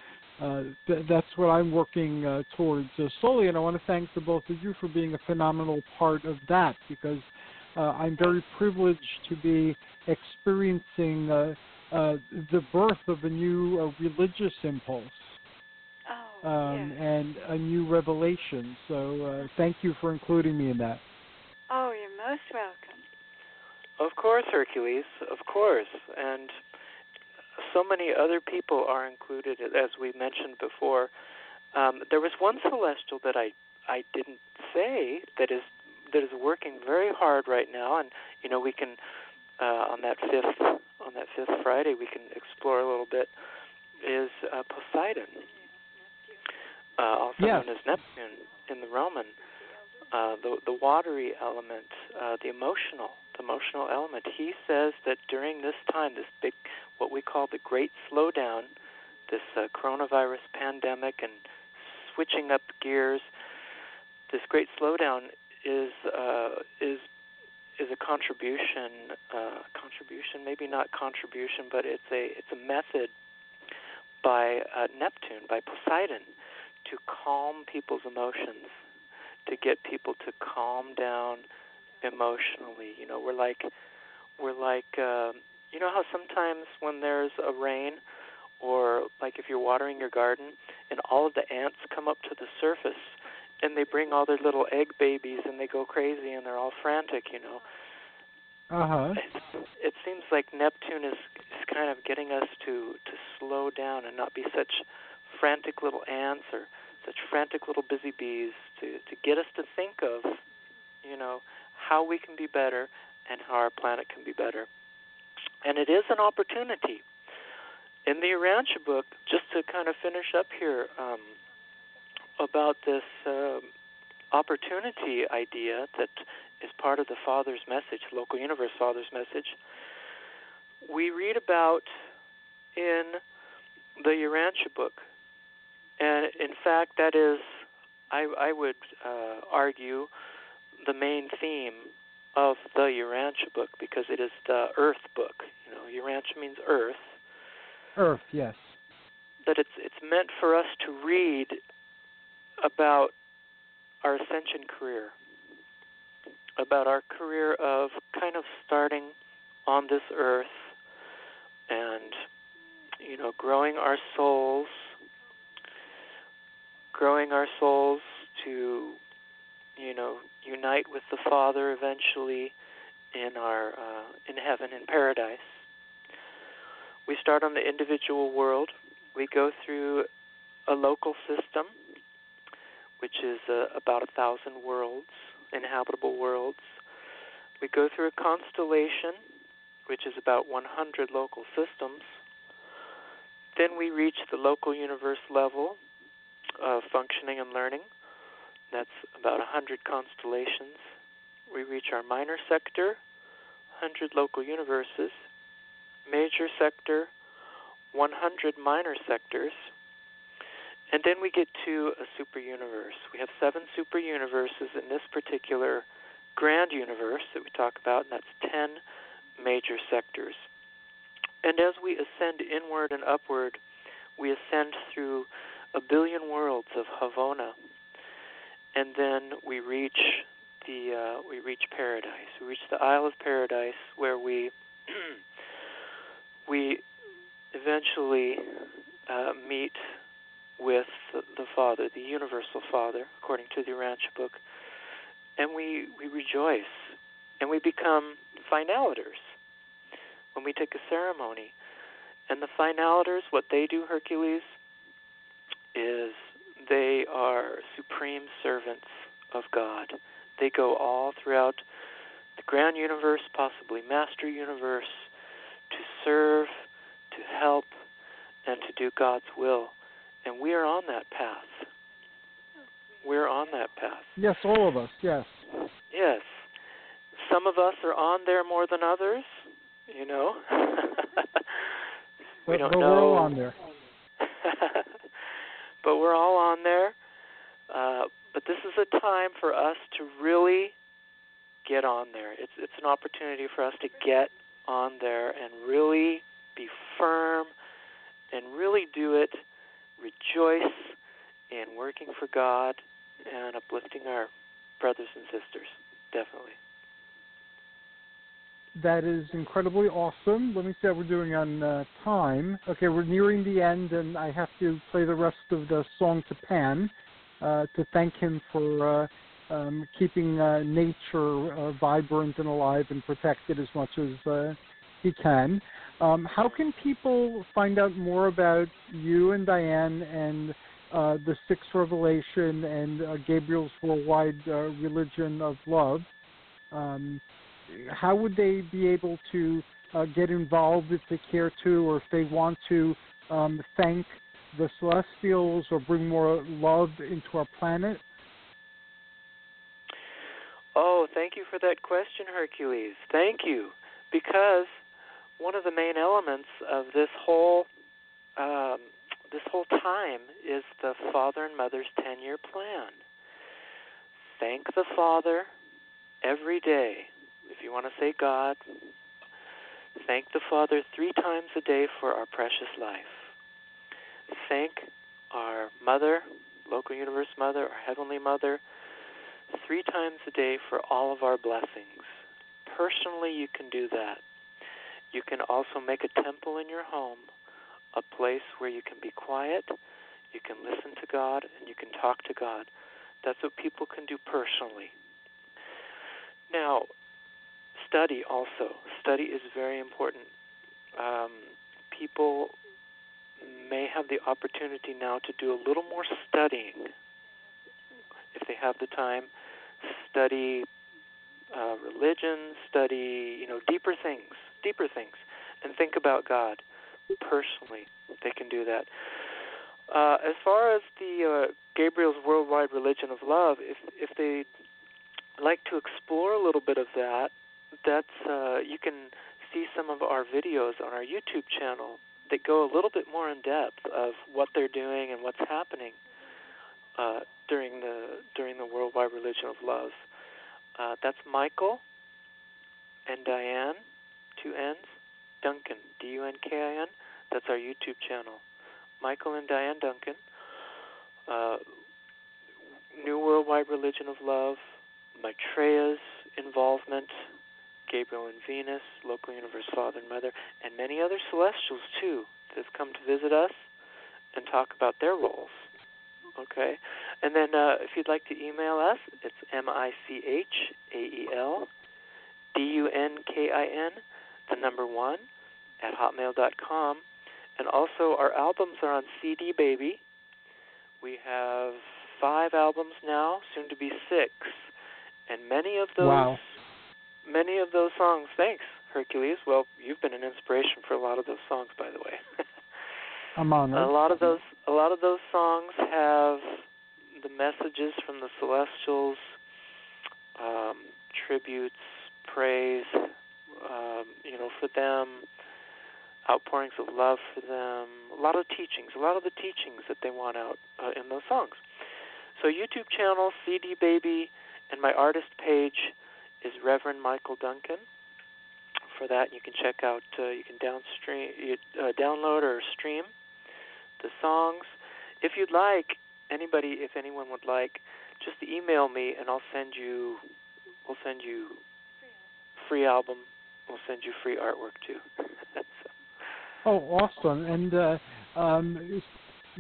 that's what I'm working towards slowly, and I want to thank the both of you for being a phenomenal part of that, because I'm very privileged to be experiencing the birth of a new religious impulse. And a new revelation. So thank you for including me in that. Oh, you're most welcome. Of course, Hercules, of course. And so many other people are included, as we mentioned before. There was one celestial that I didn't say that is working very hard right now, and you know we can on that fifth Friday we can explore a little bit is Poseidon. Also known as Neptune in the Roman, the watery element, the emotional element. He says that during this time, this big, what we call the Great Slowdown, this coronavirus pandemic and switching up gears, this Great Slowdown is a contribution, but it's a method by Neptune, by Poseidon, to calm people's emotions, to get people to calm down emotionally. You know, we're like, you know how sometimes when there's a rain, or like if you're watering your garden, and all of the ants come up to the surface, and they bring all their little egg babies, and they go crazy, and they're all frantic. You know. Uh huh. It seems like Neptune is kind of getting us to slow down and not be such frantic little ants or such frantic little busy bees, to get us to think of, you know, how we can be better and how our planet can be better. And it is an opportunity. In the Urantia book, just to kind of finish up here about this opportunity idea that is part of the Father's message, Local Universe Father's message, we read about in the Urantia book. And in fact, that is, I would argue, the main theme of the Urantia book, because it is the Earth book. You know, Urantia means Earth. Earth, yes. That it's meant for us to read about our ascension career, about our career of kind of starting on this Earth and, you know, growing our souls to, you know, unite with the Father eventually in our in heaven, in paradise. We start on the individual world. We go through a local system, which is about 1,000 worlds, inhabitable worlds. We go through a constellation, which is about 100 local systems. Then we reach the local universe level of functioning and learning. That's about 100 constellations. We reach our minor sector, 100 local universes, major sector, 100 minor sectors, and then we get to a super universe. We have 7 super universes in this particular grand universe that we talk about, and that's 10 major sectors. And as we ascend inward and upward, we ascend through a billion worlds of Havona, and then we reach paradise. We reach the Isle of Paradise, where we we eventually meet with the Father, the Universal Father, according to the Urantia book, and we rejoice, and we become finaliters when we take a ceremony. And the finaliters, what they do, Hercules, is they are supreme servants of God. They go all throughout the grand universe, possibly master universe, to serve, to help, and to do God's will. And we are on that path. We're on that path. Yes, all of us, yes. Yes. Some of us are on there more than others, you know. We don't know. We're all on there. But we're all on there. But this is a time for us to really get on there. It's an opportunity for us to get on there and really be firm and really do it. Rejoice in working for God and uplifting our brothers and sisters, definitely. That is incredibly awesome. Let me see how we're doing on time. Okay, we're nearing the end, and I have to play the rest of the song to Pan to thank him for keeping nature vibrant and alive and protected as much as he can. How can people find out more about you and Dianne and the Sixth Revelation and Gabriel's Worldwide Religion of Love? How would they be able to get involved if they care to, or if they want to thank the Celestials or bring more love into our planet? Oh, thank you for that question, Hercules. Thank you. Because one of the main elements of this whole time is the Father and Mother's 10-year plan. Thank the Father every day. If you want to say God, thank the Father 3 times a day for our precious life. Thank our Mother, local universe Mother, our Heavenly Mother, 3 times a day for all of our blessings. Personally, you can do that. You can also make a temple in your home, a place where you can be quiet, you can listen to God, and you can talk to God. That's what people can do personally. Now, study also. Study is very important. People may have the opportunity now to do a little more studying. If they have the time, study religion, study, deeper things, and think about God personally. They can do that. As far as the Gabriel's Worldwide Religion of Love, if they like to explore a little bit of that, you can see some of our videos on our YouTube channel that go a little bit more in depth of what they're doing and what's happening during the Worldwide Religion of Love. That's Michael and Dianne, 2 N's, Dunkin, D-U-N-K-I-N. That's our YouTube channel. Michael and Dianne Dunkin, New Worldwide Religion of Love, Maitreya's involvement, Gabriel and Venus, local universe Father and Mother, and many other Celestials, too, that have come to visit us and talk about their roles. Okay? And then if you'd like to email us, it's michaeldunkin1@hotmail.com. And also our albums are on CD Baby. We have 5 albums now, soon to be 6. And many of those songs, thanks, Hercules. Well, you've been an inspiration for a lot of those songs, by the way. I'm on that. A lot of those songs have the messages from the Celestials, tributes, praise, for them, outpourings of love for them, a lot of the teachings that they want out in those songs. So YouTube channel, CD Baby, and my artist page is Reverend Michael Dunkin. For that, you can check out, download or stream the songs. If you'd like, if anyone would like, just email me and we'll send you free album. We'll send you free artwork too. Oh, awesome! And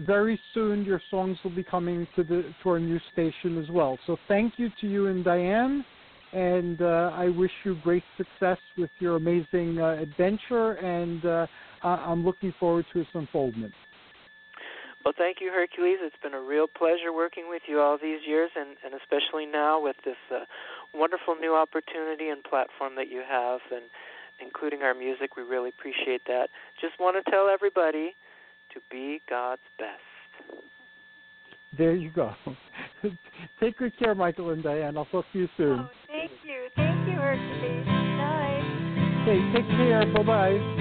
very soon your songs will be coming to our new station as well. So thank you to you and Dianne, and I wish you great success with your amazing adventure. And I'm looking forward to its unfoldment. Well, thank you, Hercules. It's been a real pleasure working with you all these years, and especially now with this wonderful new opportunity and platform that you have, and including our music. We really appreciate that. Just want to tell everybody to be God's best. There you go. Take good care, Michael and Dianne. I'll talk to you soon. Oh, thank you. Thank you, Hercules. Bye. Okay, take care. Bye-bye.